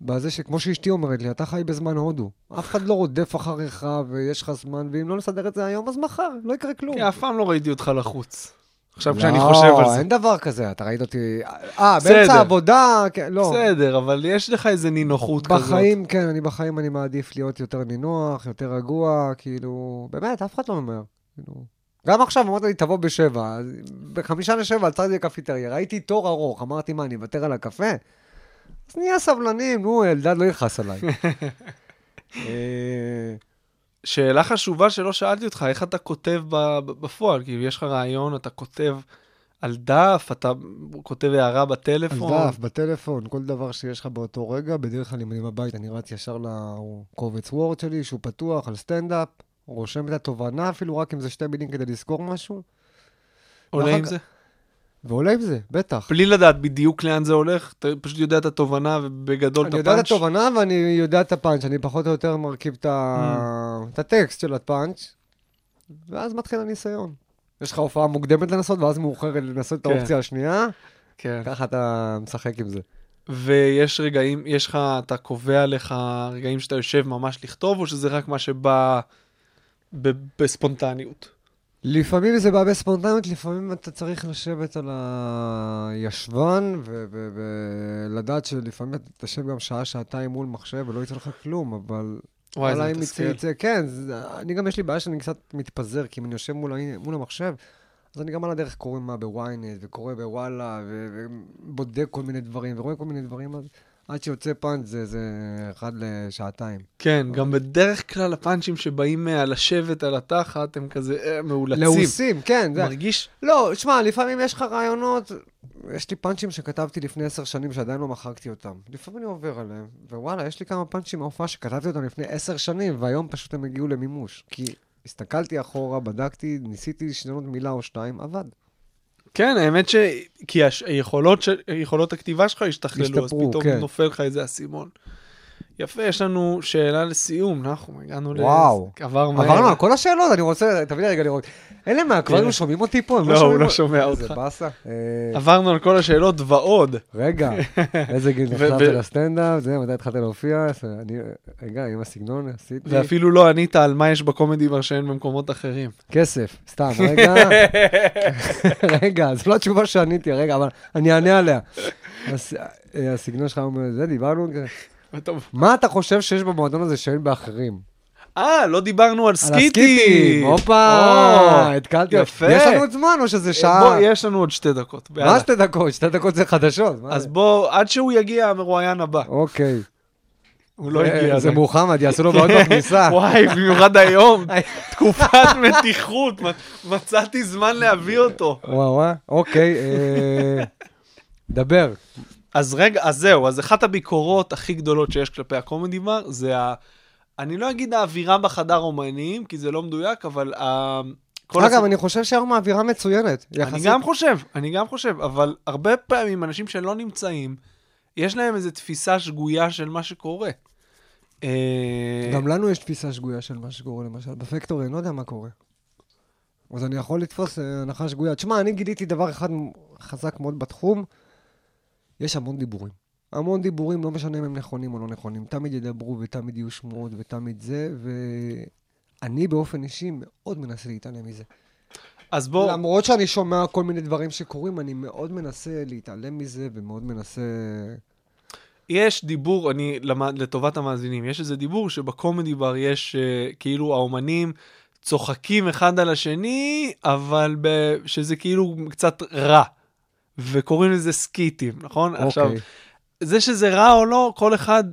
בזה שכמו שאשתי אומרת לי, אתה חי בזמן הודו. אף אחד לא רודף אחריך ויש לך זמן, ואם לא נסדר את זה היום, אז מחר, לא יקרה כלום. כי אף פעם לא ראיתי אותך לחוץ. עכשיו כשאני חושב על זה. לא, אין דבר כזה, אתה ראית אותי... באמצע עבודה, לא. בסדר, אבל יש לך איזה נינוחות כזאת. בחיים, כן, אני מעדיף להיות יותר נינוח, יותר רגוע, כאילו... באמת, אף אחד לא אומר. גם עכשיו אמרת לי, תבוא ב7, 6:55 עצרתי בקפיטריה, ראיתי תור ארוך, אמרתי, מה, אני אוותר על הקפה? אז נהיה סבלנים, נו, אלדד לא יחס עליי. שאלה חשובה שלא שאלתי אותך, איך אתה כותב בפועל? כי יש לך רעיון, אתה כותב על דף, אתה כותב הערה בטלפון. על דף, בטלפון, כל דבר שיש לך באותו רגע, בדרך כלל אם אני בבית, אני רץ ישר לקובץ וורד שלי, שהוא פתוח על סטנדאפ, רושם את התובנה אפילו, רק אם זה 2 מילים כדי לזכור משהו. עולה עם זה? ועולה עם זה, בטח. בלי לדעת בדיוק לאן זה הולך, אתה פשוט יודע את התובנה ובגדול את הפאנץ'. אני יודע את התובנה ואני יודע את הפאנץ', אני פחות או יותר מרכיב את הטקסט של הפאנץ', ואז מתחיל הניסיון. יש לך הופעה מוקדמת לנסות, ואז מאוחרת לנסות את האופציה השנייה, ככה אתה משחק עם זה. ויש רגעים, יש לך, אתה קובע לך רגעים שאתה יושב ממש לכתוב, או שזה רק מה שבא בספונטניות? לפעמים זה בא בספונטניות, לפעמים אתה צריך לשבת על הישבן ולדעת שלפעמים אתה תשב גם שעה-שעתיים מול מחשב ולא יצא לך כלום, אבל... וואי, זה מתסכל. כן, אני גם יש לי בעיה שאני קצת מתפזר, כי אם אני יושב מול המחשב, אז אני גם על הדרך קורא מה בוויינט וקורא בוואלה ובודק כל מיני דברים ורואה כל מיני דברים, אז... עד שיוצא פאנץ' זה 1 ל-2. כן, גם בדרך כלל הפאנצ'ים שבאים על השבט, על התחת, הם כזה מאולצים. לאוסים, כן. מרגיש? לא, תשמע, לפעמים יש לך רעיונות, יש לי פאנצ'ים שכתבתי לפני 10 שנים שעדיין לא מחקתי אותם. לפעמים אני עובר עליהם, ווואלה, יש לי כמה פאנצ'ים מההופעה שכתבתי אותם לפני 10 שנים, והיום פשוט הם הגיעו למימוש. כי הסתכלתי אחורה, בדקתי, ניסיתי לשנות מילה או 2, עבד. כן, האמת כי היכולות הכתיבה שלך השתכללו, אז פתאום נופל לך איזה אסימון. יפה, יש לנו שאלה לסיום, אנחנו הגענו עברנו על כל השאלות, אני רוצה, תביא לי רגע לראות. אלה מה, כבר הם שומעים אותי פה? לא, הוא לא שומע אותך. זה בסה. עברנו על כל השאלות ועוד. רגע, איזה גיל נחלת על הסטנדאפ, זה מתי התחלת להופיע, רגע, עם הסגנון עשיתי. ואפילו לא ענית על מה יש בקומדי בר שאין במקומות אחרים. כסף, סתם, רגע. רגע, זו לא התשובה שעניתי, רגע, אבל אני אענה עליה. הסגנון שלך אומר, זה דיברנו מה אתה חושב שיש במועדון הזה שאין באחרים? לא דיברנו על סקיטים. הופה, התקלתי. יפה. יש לנו עוד זמן או שזה שעה? יש לנו עוד 2 דקות. מה 2 דקות? 2 דקות זה חדשות. אז בוא, עד שהוא יגיע המרואיין הבא. אוקיי. הוא לא הגיע. זה מוחמד, יעשו לו מאוד בכניסה. וואי, במיוחד היום. תקופת מתיחות. מצאתי זמן להביא אותו. וואו, אוקיי. דבר. אז רגע, אז זהו, אז אחת הביקורות הכי גדולות שיש כלפי הקומדי בר, זה אני לא אגיד האווירה בחדר אומנים, כי זה לא מדויק, אבל אגב, אני חושב שהיום האווירה מצוינת. אני גם חושב, אבל הרבה פעמים אנשים שלא נמצאים, יש להם איזו תפיסה שגויה של מה שקורה. גם לנו יש תפיסה שגויה של מה שקורה, למשל, בפקטורי, אני לא יודע מה קורה. אז אני יכול לתפוס הנחה שגויה. תשמע, אני גיליתי דבר אחד חזק מאוד בתחום, יש המון דיבורים, לא משנה אם הם נכונים או לא נכונים, תמיד ידברו ותמיד יהיו שמועות ותמיד זה, ואני באופן אישי מאוד מנסה להתעלם מזה. אז בוא... למרות שאני שומע כל מיני דברים שקורים, אני מאוד מנסה להתעלם מזה ומאוד מנסה... יש דיבור, לטובת המאזינים, יש איזה דיבור שבקומדי בר יש כאילו האומנים צוחקים אחד על השני, אבל שזה כאילו קצת רע. וקוראים לזה סקיטים, נכון? Okay. עכשיו, זה שזה רע או לא, כל אחד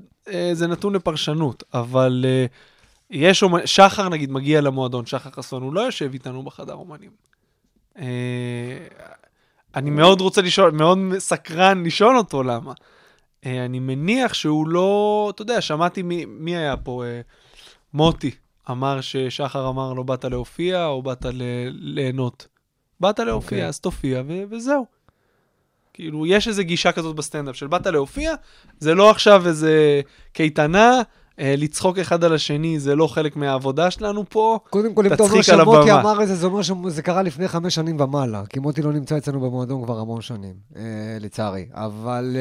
זה נתון לפרשנות, אבל יש אומנים, שחר נגיד מגיע למועדון, שחר חסון, הוא לא יושב איתנו בחדר אומנים. אני מאוד רוצה לשאול, מאוד סקרן לשאול אותו למה. אני מניח שהוא לא, אתה יודע, שמעתי מי היה פה, מוטי אמר ששחר אמר לו, באת להופיע או באת ליהנות? באת להופיע, okay. אז תופיע וזהו. כאילו, יש איזו גישה כזאת בסטנדאפ, של באת להופיע, זה לא עכשיו איזה קייטנה, לצחוק אחד על השני, זה לא חלק מהעבודה שלנו פה, קודם כל, אם אתה אומר שמוטי אמר איזה, זה אומר שזה קרה לפני 5 שנים ומעלה, כי מוטי לא נמצא אצלנו במועדון כבר המון שנים, לצערי, אבל...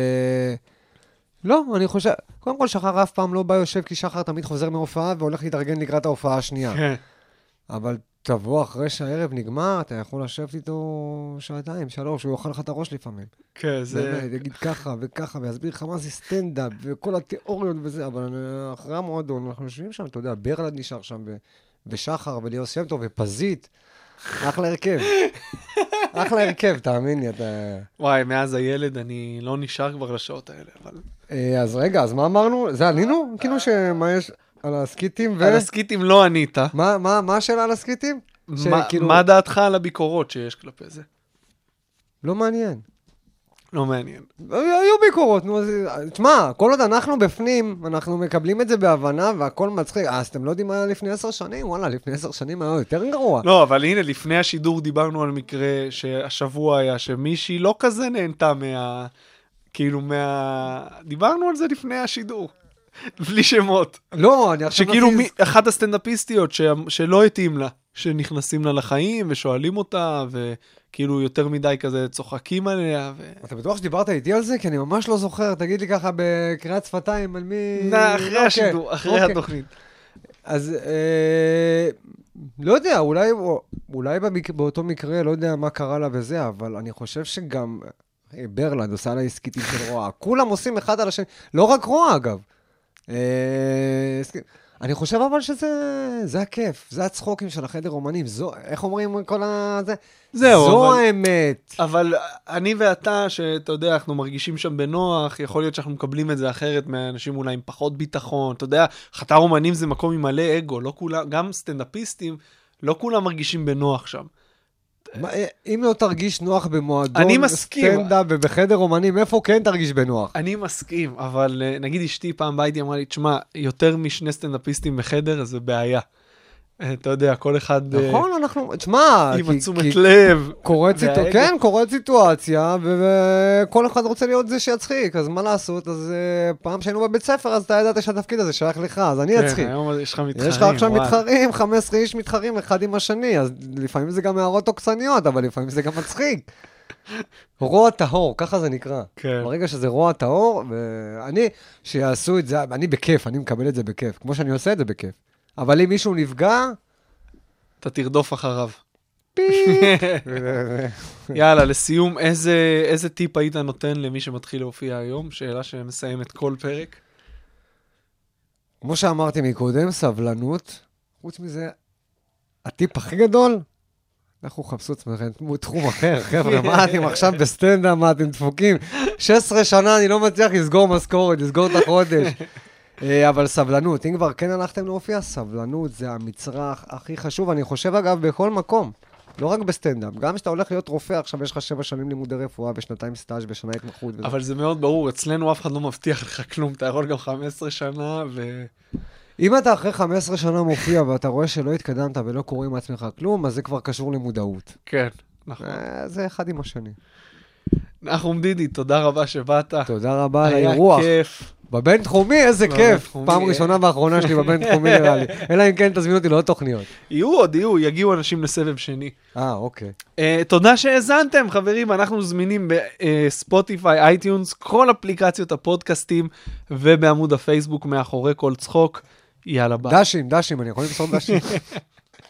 לא, אני חושב... קודם כל, שחר אף פעם לא בא יושב, כי שחר תמיד חוזר מההופעה, והולך להתארגן לקראת ההופעה השנייה. אבל... תבוא אחרי שהערב נגמר, אתה יכול לשבת איתו 2-3, הוא יאכל לך את הראש לפעמים. כן, זה... יגיד ככה וככה, ויסביר לך מה זה סטנדאפ, וכל התיאוריות וזה, אבל אחרי המועדון, אנחנו יושבים שם, אתה יודע, ברלד נשאר שם, ושחר, וליאור סיימתו, ופזית, אחלה הרכב, תאמין לי, אתה... וואי, מאז הילד, אני לא נשאר כבר לשעות האלה, אבל... אז רגע, אז מה אמרנו? זה עלינו? כאילו שמה יש... על הסקיטים ו... על הסקיטים לא ענית. מה השאלה על הסקיטים? מה דעתך על הביקורות שיש כלפי זה? לא מעניין. היו ביקורות, נו, תשמע, כל עוד אנחנו בפנים, אנחנו מקבלים את זה בהבנה, והכל מצחיק. אז אתם לא יודעים מה היה לפני 10 שנים? וואלה, לפני 10 שנים היה יותר גרוע. לא, אבל הנה, לפני השידור דיברנו על מקרה שהשבוע היה שמישהי לא כזה נהנתה מה... כאילו מה... דיברנו על זה לפני השידור. בלי שמות. לא, אני עכשיו... שכאילו אחת הסטנדאפיסטיות שלא התאים לה, שנכנסים לה לחיים ושואלים אותה, וכאילו יותר מדי כזה צוחקים עליה. אתה בטוח שדיברת איתי על זה? כי אני ממש לא זוכר. תגיד לי ככה בקריאת שפתיים על מי... אחרי השידור, אחרי התוכנית. אז לא יודע, אולי באותו מקרה, לא יודע מה קרה לה וזה, אבל אני חושב שגם ברלנד עושה לה סקיטים של רוע. כולם עושים אחד על השני. לא רק רוע, אגב. אני חושב אבל שזה הכיף, זה הצחוקים של החדר אומנים, איך אומרים כל הזה? זו האמת. אבל אני ואתה, שאתה יודע, אנחנו מרגישים שם בנוח, יכול להיות שאנחנו מקבלים את זה אחרת מהאנשים אולי עם פחות ביטחון, אתה יודע, חדר אומנים זה מקום עם מלא אגו, גם סטנדאפיסטים, לא כולם מרגישים בנוח שם. אם לא תרגיש נוח במועדון סטנדאפ ובחדר אומנים, איפה כן תרגיש בנוח? אני מסכים, אבל נגיד אשתי פעם באה איתי אמרה לי, תשמע, יותר מ2 סטנדאפיסטים בחדר, זה בעיה. אתה יודע, כל אחד... נכון, אנחנו... תשמע... עם עצומת לב. כן, קורית סיטואציה, וכל אחד רוצה להיות זה שיצחיק, אז מה לעשות? אז פעם שהיינו בבית ספר, אז אתה ידעת שהתפקיד הזה שייך לך, אז אני אצחיק. כן, היום יש לך מתחרים. יש לך עכשיו מתחרים, 15 איש מתחרים אחד עם השני, אז לפעמים זה גם הערות תוקצניות, אבל לפעמים זה גם מצחיק. רוע טהור, ככה זה נקרא. ברגע שזה רוע טהור, ואני, שיעשו את זה, אני בכיף, אני מקבל את זה בכיף, כמו שאני עושה את זה בכיף. אבל אם מישהו נפגע, אתה תרדוף אחריו. יאללה, לסיום, איזה טיפ היית נותן למי שמתחיל להופיע היום? שאלה שמסיימת כל פרק. כמו שאמרתי מקודם, סבלנות. חוץ מזה, הטיפ הכי גדול, אנחנו חפשו עצמכם, תחום אחר, חבר'ה, מה אתם עכשיו בסטנדאפ, מה אתם דפוקים? 16 שנה אני לא מצליח לסגור משכורת, לסגור את החודש. אבל סבלנות, אם כבר כן הלכתם להופיע, סבלנות זה המצרך הכי חשוב, אני חושב אגב בכל מקום, לא רק בסטנדאפ, גם שאתה הולך להיות רופא, עכשיו יש לך 7 שנים לימודי רפואה ו2 סטאז' ו2 התמחות. אבל זה מאוד ברור, אצלנו אף אחד לא מבטיח לך כלום, אתה יכול גם 15 שנה ו... אם אתה אחרי 15 שנה מופיע ואתה רואה שלא התקדמת ולא קורא עם עצמך כלום, אז זה כבר קשור למודעות. כן, נכון. זה אחד עם השני. נחום דידי, תודה רבה שבאת. תודה רבה על האירוח. בבין תחומי, איזה כיף. פעם ראשונה ואחרונה שלי בבין תחומי נראה לי. אלא אם כן תזמינו אותי לעוד תוכניות. יגיעו אנשים לסבב שני. אוקיי. תודה שהאזנתם, חברים. אנחנו זמינים בספוטיפיי, אייטיונס, כל אפליקציות הפודקאסטים, ובעמוד הפייסבוק מאחורי כל צחוק. יאללה ביי. דשים, אני יכול למסור דשים.